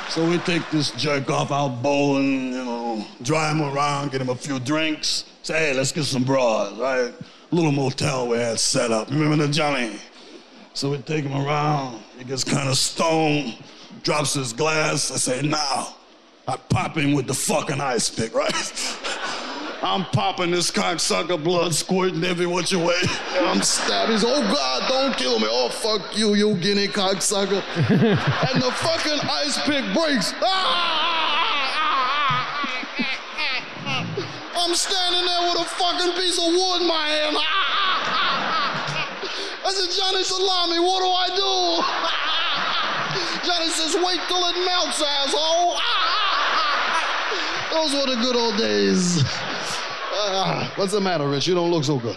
So we take this jerk off out bowling, you know, drive him around, get him a few drinks. Say, hey, let's get some broads, right? little motel we had set up. Remember the Johnny? So we take him around. He gets kind of stoned, drops his glass. I say, now, I pop him with the fucking ice pick, right? I'm popping this cocksucker, blood squirting every which way. And I'm stabbing. Oh, God, don't kill me. Oh, fuck you, you guinea cocksucker. And the fucking ice pick breaks. Ah! I'm standing there with a fucking piece of wood in my hand. I said, Johnny Salami, what do I do? Johnny says, wait till it melts, asshole. Those were the good old days. What's the matter, Rich? You don't look so good.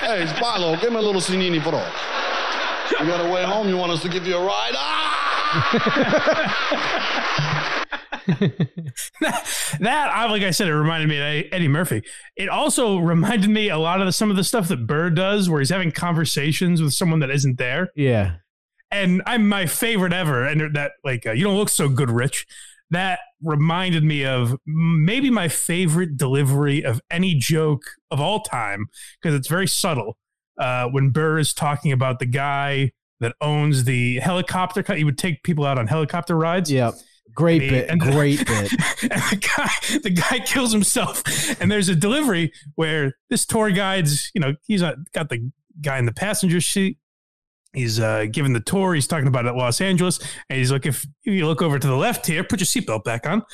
Hey, Spilo, give me a little Sinini Pro. You got a way home? You want us to give you a ride? Ah! Like I said, it reminded me of Eddie Murphy. It also reminded me a lot of some of the stuff that Burr does, where he's having conversations with someone that isn't there. Yeah. And I'm my favorite ever. And that, like, you don't look so good, Rich. That reminded me of maybe my favorite delivery of any joke of all time, because it's very subtle. When Burr is talking about the guy that owns the helicopter, he would take people out on helicopter rides. Yeah, great bit. And the guy kills himself. And there's a delivery where this tour guide's, he's got the guy in the passenger seat. He's giving the tour. He's talking about it at Los Angeles. And he's like, if you look over to the left here, put your seatbelt back on.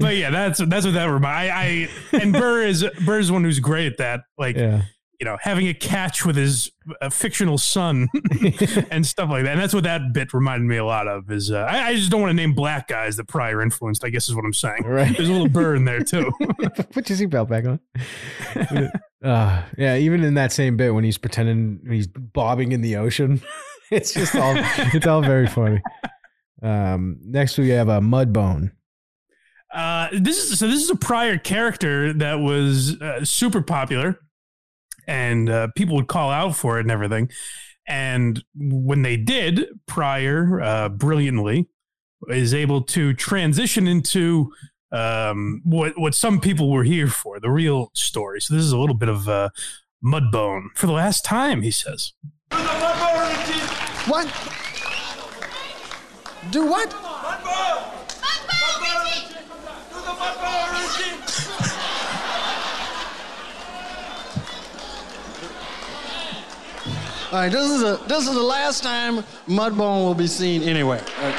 But yeah, that's what that reminds. And Burr is the one who's great at that. Like, yeah. Having a catch with his fictional son and stuff like that. And that's what that bit reminded me a lot of is I just don't want to name black guys that Pryor influenced, I guess is what I'm saying. Right. There's a little Burr in there too. Put your seatbelt back on. Yeah. Even in that same bit when he's pretending he's bobbing in the ocean, it's just all, it's all very funny. Next we have a Mudbone. This is a Pryor character that was super popular. And people would call out for it and everything. And when they did, Pryor brilliantly is able to transition into what some people were here for, the real story. So this is a little bit of Mudbone for the last time, he says. What? Do what? Mudbone! Mudbone, Richie! Do the Mudbone, Richie! All right, this is the last time Mudbone will be seen anywhere. Right.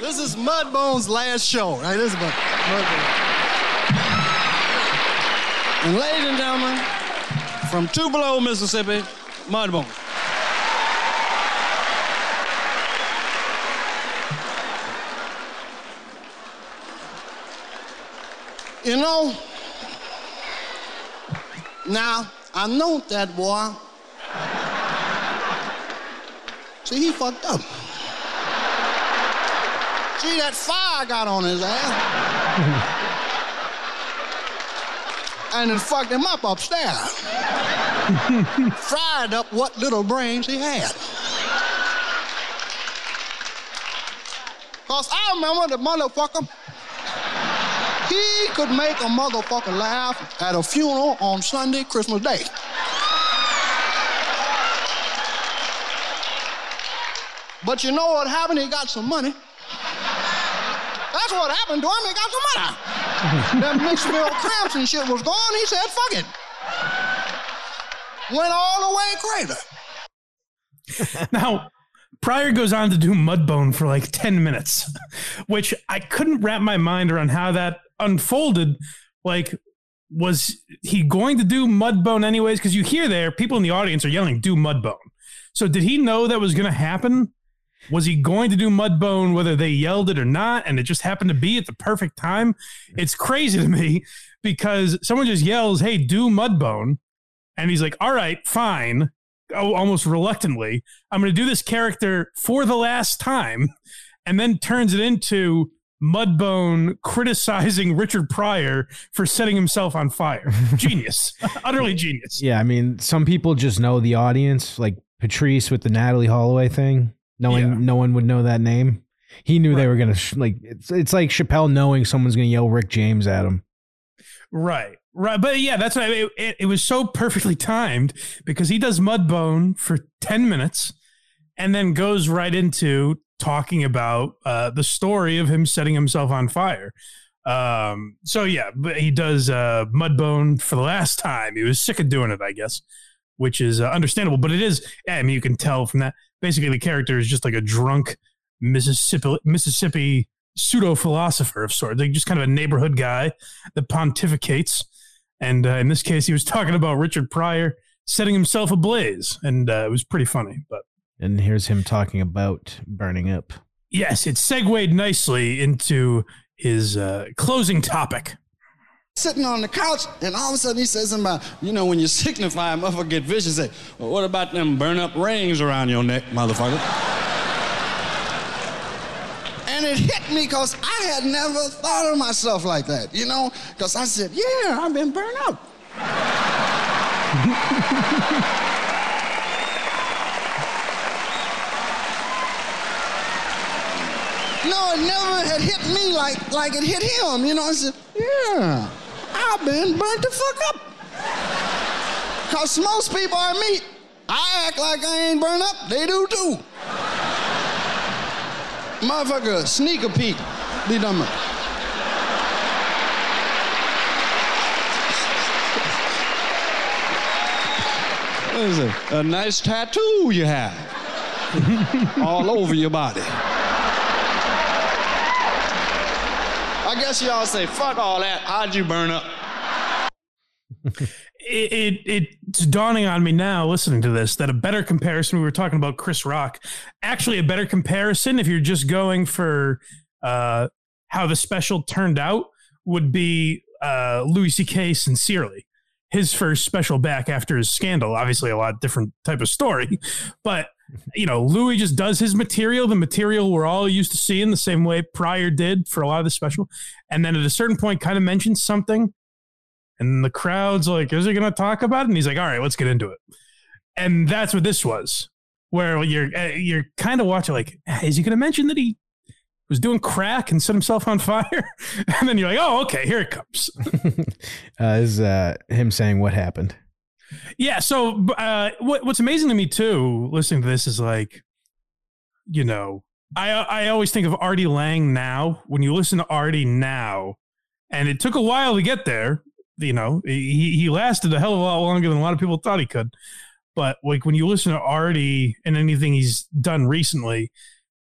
This is Mudbone's last show. Right, this is Mudbone. And ladies and gentlemen, from Tupelo, Mississippi, Mudbone. Now, I know that boy. See, he fucked up. See, that fire got on his ass. And it fucked him up upstairs. Fried up what little brains he had. Because I remember the motherfucker. He could make a motherfucker laugh at a funeral on Sunday, Christmas Day. But you know what happened? He got some money. That's what happened to him. He got some money. That Mixville cramps and shit was gone. He said, fuck it. Went all the way crazy. Now, Pryor goes on to do Mudbone for like 10 minutes, which I couldn't wrap my mind around how that unfolded. Like, was he going to do Mudbone anyways? Because you hear there, people in the audience are yelling, do Mudbone. So did he know that was going to happen? Was he going to do Mudbone whether they yelled it or not? And it just happened to be at the perfect time? It's crazy to me because someone just yells, hey, do Mudbone. And he's like, all right, fine. Almost reluctantly, I'm going to do this character for the last time, and then turns it into Mudbone criticizing Richard Pryor for setting himself on fire. Genius. Utterly genius. Yeah, I mean, some people just know the audience, like Patrice with the Natalie Holloway thing. No one would know that name. He knew they were going to, like, it's like Chappelle knowing someone's going to yell Rick James at him. Right. Right. But yeah, that's what I mean. It was so perfectly timed because he does Mudbone for 10 minutes and then goes right into talking about the story of him setting himself on fire. So yeah, but he does Mudbone for the last time. He was sick of doing it, I guess, which is understandable, but it is, I mean, you can tell from that. Basically, the character is just like a drunk Mississippi pseudo philosopher of sorts, like just kind of a neighborhood guy that pontificates. And in this case, he was talking about Richard Pryor setting himself ablaze, and it was pretty funny. But and here's him talking about burning up. Yes, it segued nicely into his closing topic. Sitting on the couch, and all of a sudden he says something about, you know, when you signify, motherfucker get vicious, say, well, what about them burn-up rings around your neck, motherfucker? And it hit me because I had never thought of myself like that, you know? Because I said, yeah, I've been burned up. No, it never had hit me like it hit him, you know? I said, yeah. I've been burnt the fuck up. Because most people I meet, I act like I ain't burnt up. They do, too. Motherfucker, sneaker peek. Be dumb. What is it? A nice tattoo you have. All over your body. I guess y'all say, fuck all that. How'd you burn up? It's dawning on me now listening to this that a better comparison, we were talking about Chris Rock, actually a better comparison if you're just going for how the special turned out would be Louis C.K. Sincerely. His first special back after his scandal, obviously a lot different type of story, but you know, Louis just does his material, the material we're all used to seeing the same way Pryor did for a lot of the special. And then at a certain point kind of mentions something and the crowd's like, is he going to talk about it? And he's like, all right, let's get into it. And that's what this was, where you're kind of watching like, is he going to mention that he was doing crack and set himself on fire? And then you're like, oh, okay, here it comes. Is him saying what happened. Yeah. So what's amazing to me too, listening to this is like, you know, I always think of Artie Lang now. When you listen to Artie now, and it took a while to get there, you know, he lasted a hell of a lot longer than a lot of people thought he could. But like when you listen to Artie and anything he's done recently,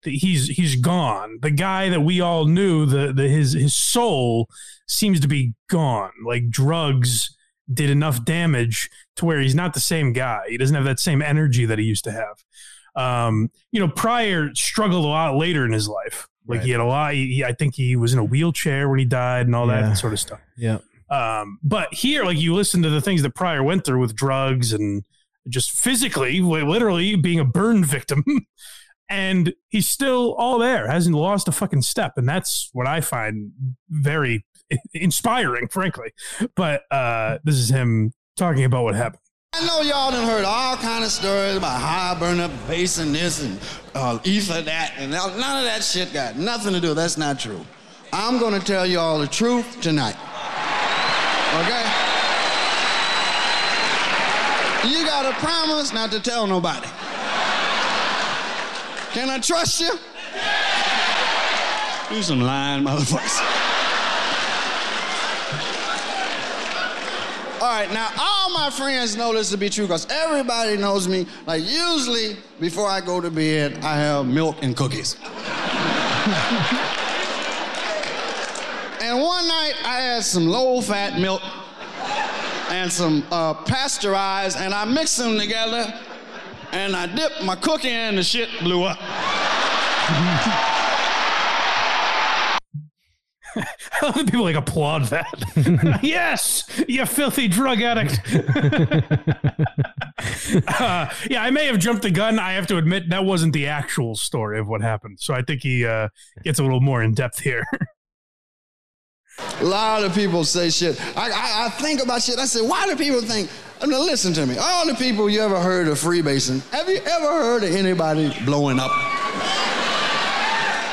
he's gone. The guy that we all knew, his soul seems to be gone. Like drugs did enough damage to where he's not the same guy. He doesn't have that same energy that he used to have. You know, Pryor struggled a lot later in his life. Like He had a lot. I think he was in a wheelchair when he died and all that sort of stuff. Yeah. But here, like you listen to the things that Pryor went through with drugs and just physically, literally being a burn victim. And he's still all there, hasn't lost a fucking step. And that's what I find very inspiring, frankly. But this is him talking about what happened. I know y'all done heard all kind of stories about how I burned up bass and this and ether that. And none of that shit got nothing to do. That's not true. I'm going to tell y'all the truth tonight. Okay? You got to promise not to tell nobody. Can I trust you? You some lying motherfuckers. All right, now all my friends know this to be true because everybody knows me. Like usually before I go to bed, I have milk and cookies. And one night I had some low-fat milk and some pasteurized, and I mixed them together. And I dipped my cookie and the shit blew up. I love that people like applaud that. Yes, you filthy drug addict. Yeah, I may have jumped the gun. I have to admit that wasn't the actual story of what happened. So I think he gets a little more in depth here. A lot of people say shit. I think about shit. I said, why do people think? I mean, listen to me. All the people you ever heard of Freemason, have you ever heard of anybody blowing up?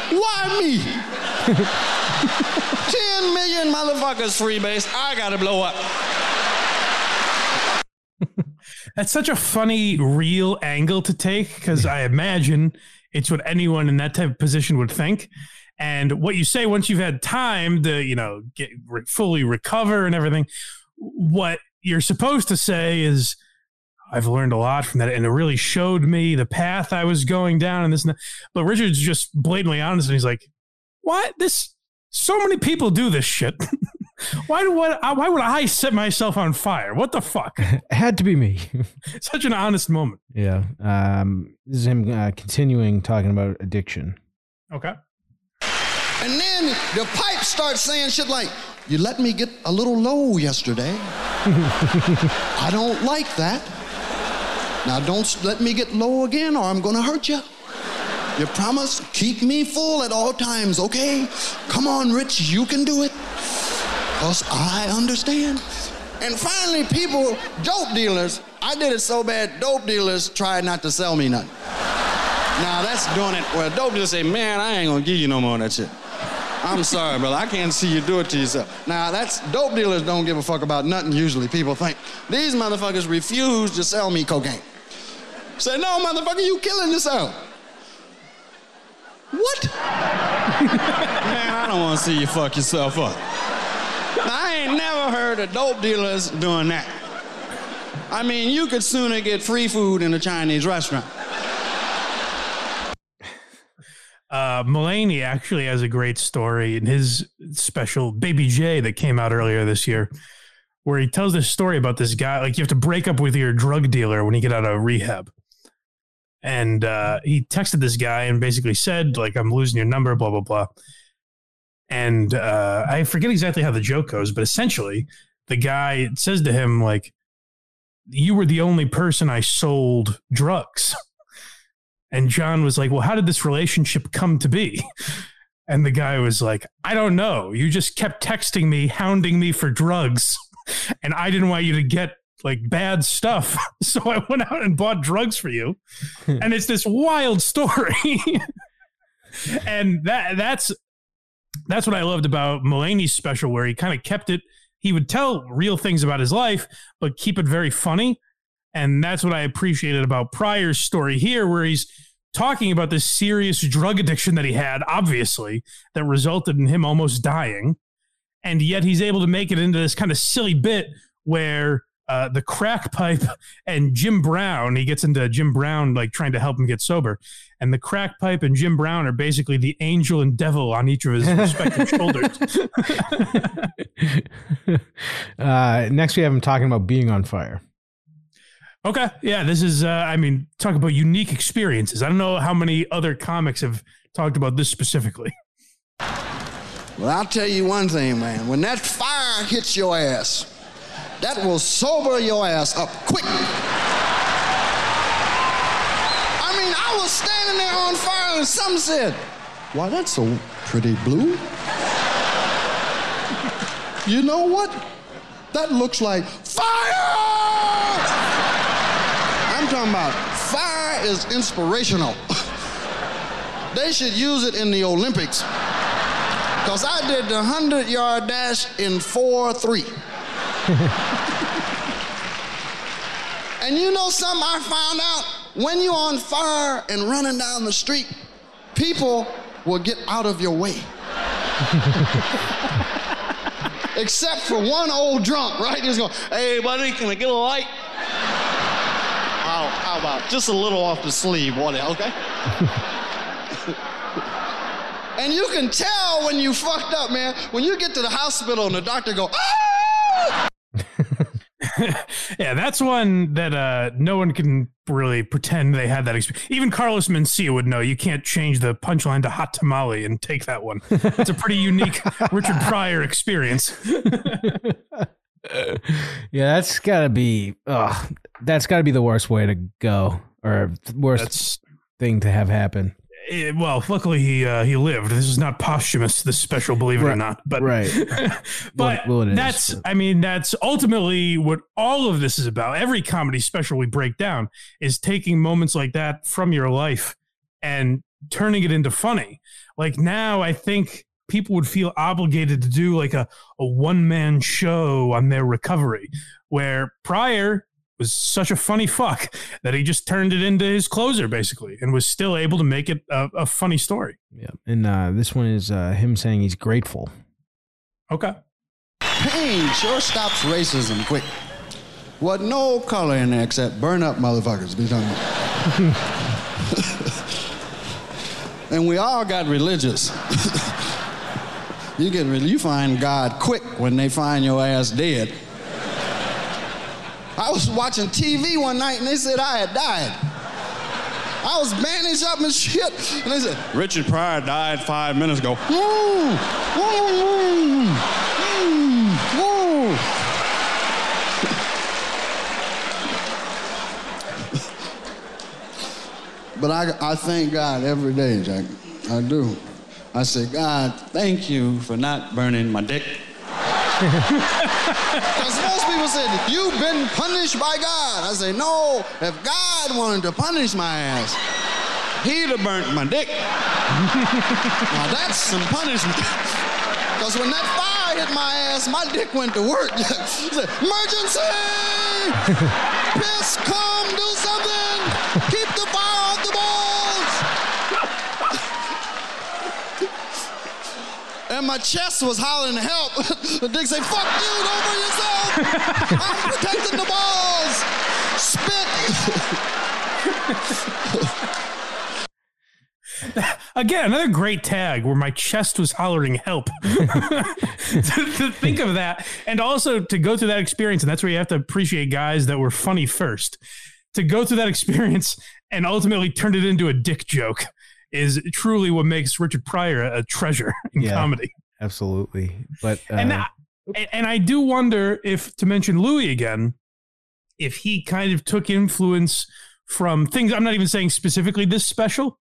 Why me? 10 million motherfuckers Freemason. I gotta blow up. That's such a funny, real angle to take, because I imagine it's what anyone in that type of position would think. And what you say once you've had time to, you know, get fully recover and everything, what you're supposed to say is, I've learned a lot from that, and it really showed me the path I was going down and this and that. But Richard's just blatantly honest, and he's like, what? This, so many people do this shit. Why would I set myself on fire? What the fuck? It had to be me. Such an honest moment. Yeah. This is him continuing talking about addiction. Okay. And then the pipe starts saying shit like, you let me get a little low yesterday. I don't like that. Now don't let me get low again or I'm going to hurt you. You promise, keep me full at all times, okay? Come on, Rich, you can do it. Because I understand. And finally, people, dope dealers, I did it so bad, dope dealers tried not to sell me nothing. Now that's doing it where dope dealers say, man, I ain't going to give you no more of that shit. I'm sorry, brother. I can't see you do it to yourself. Now, that's dope dealers don't give a fuck about nothing usually, people think. These motherfuckers refuse to sell me cocaine. Say, no, motherfucker, you killing yourself. What? Man, I don't want to see you fuck yourself up. Now, I ain't never heard of dope dealers doing that. I mean, you could sooner get free food in a Chinese restaurant. Mulaney actually has a great story in his special Baby J that came out earlier this year, where he tells this story about this guy. Like, you have to break up with your drug dealer when you get out of rehab. And he texted this guy and basically said, like, I'm losing your number, blah, blah, blah. And I forget exactly how the joke goes, but essentially the guy says to him, like, you were the only person I sold drugs. And John was like, well, how did this relationship come to be? And the guy was like, I don't know. You just kept texting me, hounding me for drugs. And I didn't want you to get like bad stuff. So I went out and bought drugs for you. And it's this wild story. And that's what I loved about Mulaney's special, where he kind of kept it. He would tell real things about his life, but keep it very funny. And that's what I appreciated about Pryor's story here, where he's talking about this serious drug addiction that he had, obviously, that resulted in him almost dying. And yet he's able to make it into this kind of silly bit where the crack pipe and Jim Brown, he gets into Jim Brown, like trying to help him get sober. And the crack pipe and Jim Brown are basically the angel and devil on each of his respective shoulders. Next, we have him talking about being on fire. Okay. Yeah, this is, I mean, talk about unique experiences. I don't know how many other comics have talked about this specifically. Well, I'll tell you one thing, man. When that fire hits your ass, that will sober your ass up quick. I mean, I was standing there on fire and some said, why, that's so pretty blue. You know what? That looks like fire! I'm talking about fire is inspirational. They should use it in the Olympics. Because I did the 100-yard dash in 4-3. And you know something I found out? When you're on fire and running down the street, people will get out of your way. Except for one old drunk, right? He's going, hey, buddy, can I get a light? How about just a little off the sleeve, whatever, okay? And you can tell when you fucked up, man. When you get to the hospital and the doctor go, ah! Yeah, that's one that no one can really pretend they had that experience. Even Carlos Mencia would know you can't change the punchline to hot tamale and take that one. It's a pretty unique Richard Pryor experience. Yeah, that's got to be... That's got to be the worst way to go, or worst thing to have happen. Well, luckily he lived. This is not posthumous, this special, believe it or not. But right, but well, that's, I mean, that's ultimately what all of this is about. Every comedy special we break down is taking moments like that from your life and turning it into funny. Like now, I think people would feel obligated to do like a one-man show on their recovery, where Pryor was such a funny fuck that he just turned it into his closer, basically, and was still able to make it a funny story. Yeah, and this one is him saying he's grateful. Okay. Pain sure stops racism quick. What, no color in there except burn up motherfuckers. Be talking about. And we all got religious. You find God quick when they find your ass dead. I was watching TV one night and they said I had died. I was bandaged up and shit. And they said, Richard Pryor died 5 minutes ago. But I thank God every day, Jack. I do. I say, God, thank you for not burning my dick. Because most people said, you've been punished by God. I say, no, if God wanted to punish my ass, he'd have burnt my dick. Now that's some punishment. Because when that fire hit my ass, my dick went to work. Said, emergency! Piss, come, do something! Keep the fire off the balls! And my chest was hollering help. The dick say, fuck you, don't burn yourself. I'm protecting the balls. Spit. Again, another great tag where my chest was hollering help. to think of that, and also to go through that experience, and that's where you have to appreciate guys that were funny first. To go through that experience and ultimately turn it into a dick joke is truly what makes Richard Pryor a treasure in comedy. Absolutely. But and I do wonder if, to mention Louis again, if he kind of took influence from things. I'm not even saying specifically this special,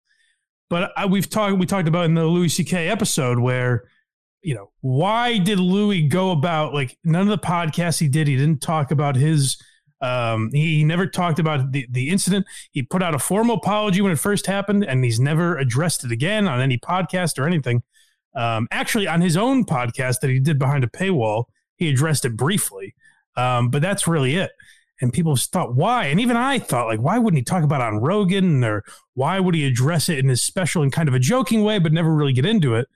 but we talked about in the Louis C.K. episode where, you know, why did Louis go about, like, none of the podcasts he did, he didn't talk about his he never talked about the incident. He put out a formal apology when it first happened, and he's never addressed it again on any podcast or anything. Actually, on his own podcast that he did behind a paywall, he addressed it briefly, but that's really it. And people thought, why? And even I thought, like, why wouldn't he talk about it on Rogan, or why would he address it in his special in kind of a joking way, but never really get into it?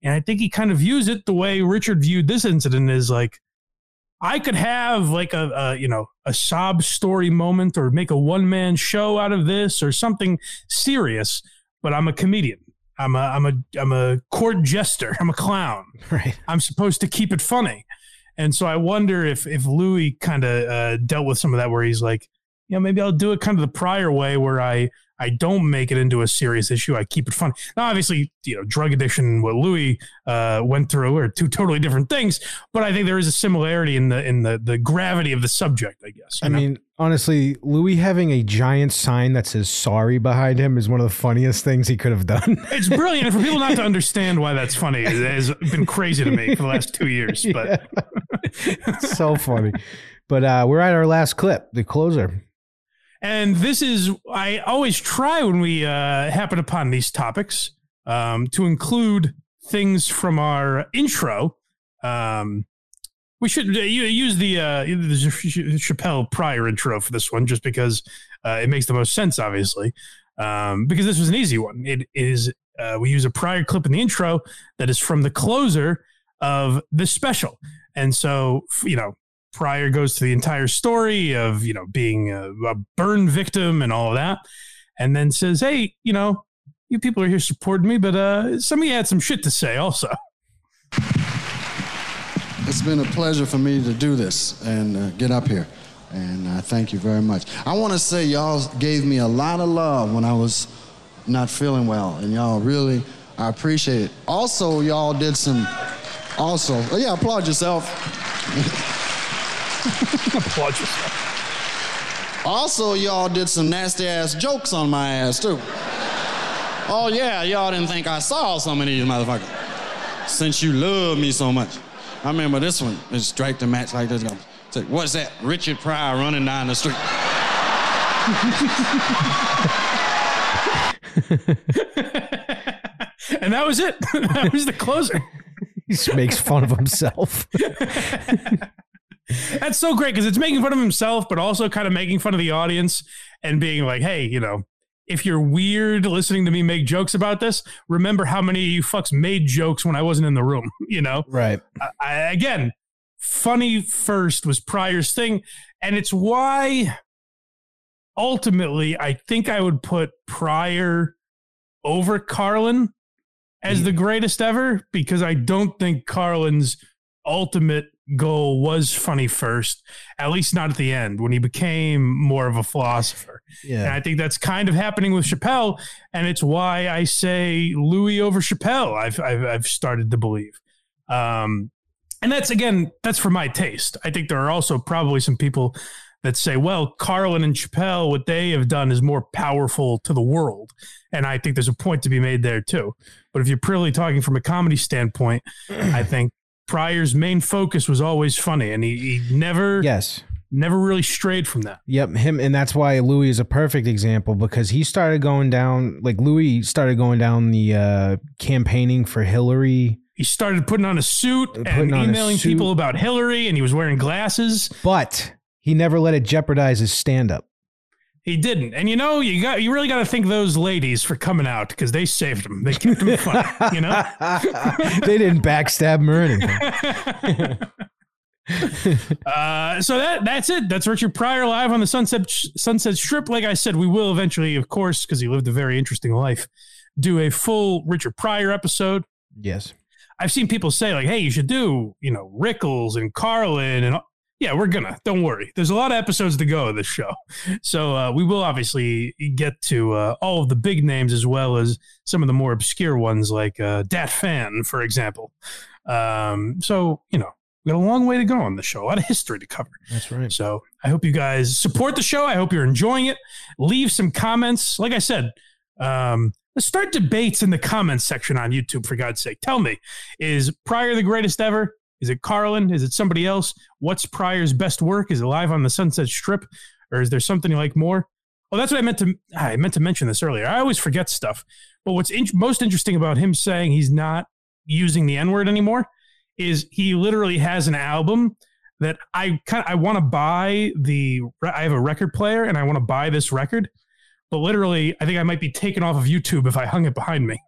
And I think he kind of views it the way Richard viewed this incident, is like, I could have like a sob story moment, or make a one-man show out of this, or something serious, but I'm a comedian. I'm a court jester. I'm a clown. Right. I'm supposed to keep it funny. And so I wonder if Louis kind of dealt with some of that, where he's like, you know, maybe I'll do it kind of the Pryor way, where I don't make it into a serious issue. I keep it funny. Now, obviously, you know, drug addiction and what Louis went through are two totally different things, but I think there is a similarity in the gravity of the subject, I guess. I mean, honestly, Louis having a giant sign that says sorry behind him is one of the funniest things he could have done. It's brilliant. And for people not to understand why that's funny, it has been crazy to me for the last 2 years. But it's so funny. But we're at our last clip, the closer. And this is, I always try when we happen upon these topics to include things from our intro. We should use the Chappelle Pryor intro for this one, just because it makes the most sense, obviously, because this was an easy one. It is, we use a Pryor clip in the intro that is from the closer of the special. And so, you know, Pryor goes to the entire story of, you know, being a burn victim and all of that, and then says, hey, you know, you people are here supporting me, but some of you had some shit to say also. It's been a pleasure for me to do this and get up here, and thank you very much. I want to say y'all gave me a lot of love when I was not feeling well, and y'all really, I appreciate it. Also, y'all did some, applaud yourself. Also, y'all did some nasty-ass jokes on my ass, too. Oh, yeah, y'all didn't think I saw some of these motherfuckers. Since you love me so much. I remember this one. It strike the match like this. It's like, what's that? Richard Pryor running down the street. And that was it. That was the closer. He just makes fun of himself. That's so great because it's making fun of himself, but also kind of making fun of the audience and being like, hey, you know, if you're weird listening to me make jokes about this, remember how many of you fucks made jokes when I wasn't in the room, you know? Right. Again, funny first was Pryor's thing. And it's why ultimately I think I would put Pryor over Carlin as the greatest ever, because I don't think Carlin's ultimate goal was funny first, at least not at the end when he became more of a philosopher. Yeah. And I think that's kind of happening with Chappelle, and it's why I say Louis over Chappelle. I've started to believe, and that's again, that's for my taste. I think there are also probably some people that say, well, Carlin and Chappelle, what they have done is more powerful to the world. And I think there's a point to be made there too. But if you're purely talking from a comedy standpoint, I think Pryor's main focus was always funny, and he never, never really strayed from that. Yep. Him. And that's why Louis is a perfect example, because he started going down, like Louis started going down the campaigning for Hillary. He started putting on a suit and emailing people about Hillary, and he was wearing glasses, but he never let it jeopardize his stand-up. He didn't. And, you know, you really got to thank those ladies for coming out because they saved him. They kept him funny, you know? They didn't backstab him or anything. So that's it. That's Richard Pryor live on the Sunset Strip. Like I said, we will eventually, of course, because he lived a very interesting life, do a full Richard Pryor episode. Yes. I've seen people say, like, hey, you should do, you know, Rickles and Carlin and all. Yeah, we're gonna. Don't worry. There's a lot of episodes to go of this show. So we will obviously get to all of the big names as well as some of the more obscure ones like Dat Fan, for example. So, you know, we got a long way to go on the show. A lot of history to cover. That's right. So I hope you guys support the show. I hope you're enjoying it. Leave some comments. Like I said, let's start debates in the comments section on YouTube, for God's sake. Tell me, is Pryor the greatest ever? Is it Carlin? Is it somebody else? What's Pryor's best work? Is it Live on the Sunset Strip? Or is there something you like more? Oh, that's what I meant to mention this earlier. I always forget stuff. But what's most interesting about him saying he's not using the N-word anymore is he literally has an album that I want to buy. I have a record player and I want to buy this record. But literally, I think I might be taken off of YouTube if I hung it behind me.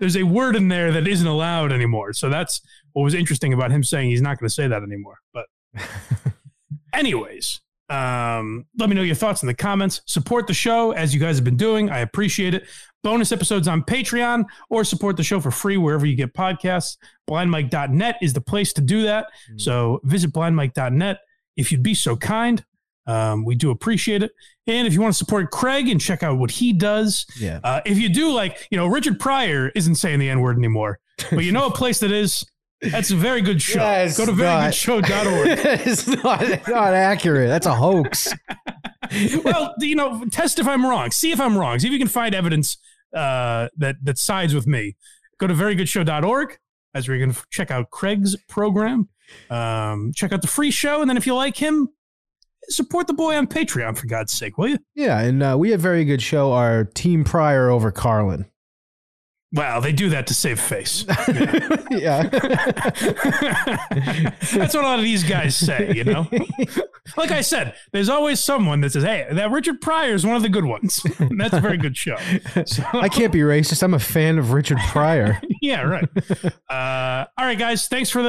There's a word in there that isn't allowed anymore. So that's what was interesting about him saying he's not going to say that anymore. But anyways, let me know your thoughts in the comments. Support the show as you guys have been doing. I appreciate it. Bonus episodes on Patreon, or support the show for free wherever you get podcasts. Blindmike.net is the place to do that. So visit blindmike.net if you'd be so kind. We do appreciate it. And if you want to support Craig and check out what he does, if you do, like, you know, Richard Pryor isn't saying the N-word anymore, but you know a place that is, that's a very good show. Yeah, go to verygoodshow.org. It's not accurate. That's a hoax. Well, you know, test if I'm wrong. See if I'm wrong. See if you can find evidence that sides with me. Go to verygoodshow.org. That's where you can check out Craig's program. Check out the free show. And then if you like him, support the boy on Patreon, for God's sake, will you? Yeah, and we have Very Good Show, our Team Pryor over Carlin. Wow, they do that to save face. Yeah. That's what a lot of these guys say, you know? Like I said, there's always someone that says, hey, that Richard Pryor is one of the good ones. And that's a very good show. So, I can't be racist. I'm a fan of Richard Pryor. Yeah, right. All right, guys, thanks for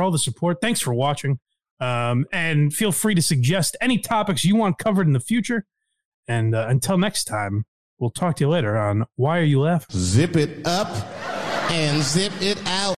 all the support. Thanks for watching. And feel free to suggest any topics you want covered in the future. And until next time, we'll talk to you later on Why Are You Laughing? Zip it up and zip it out.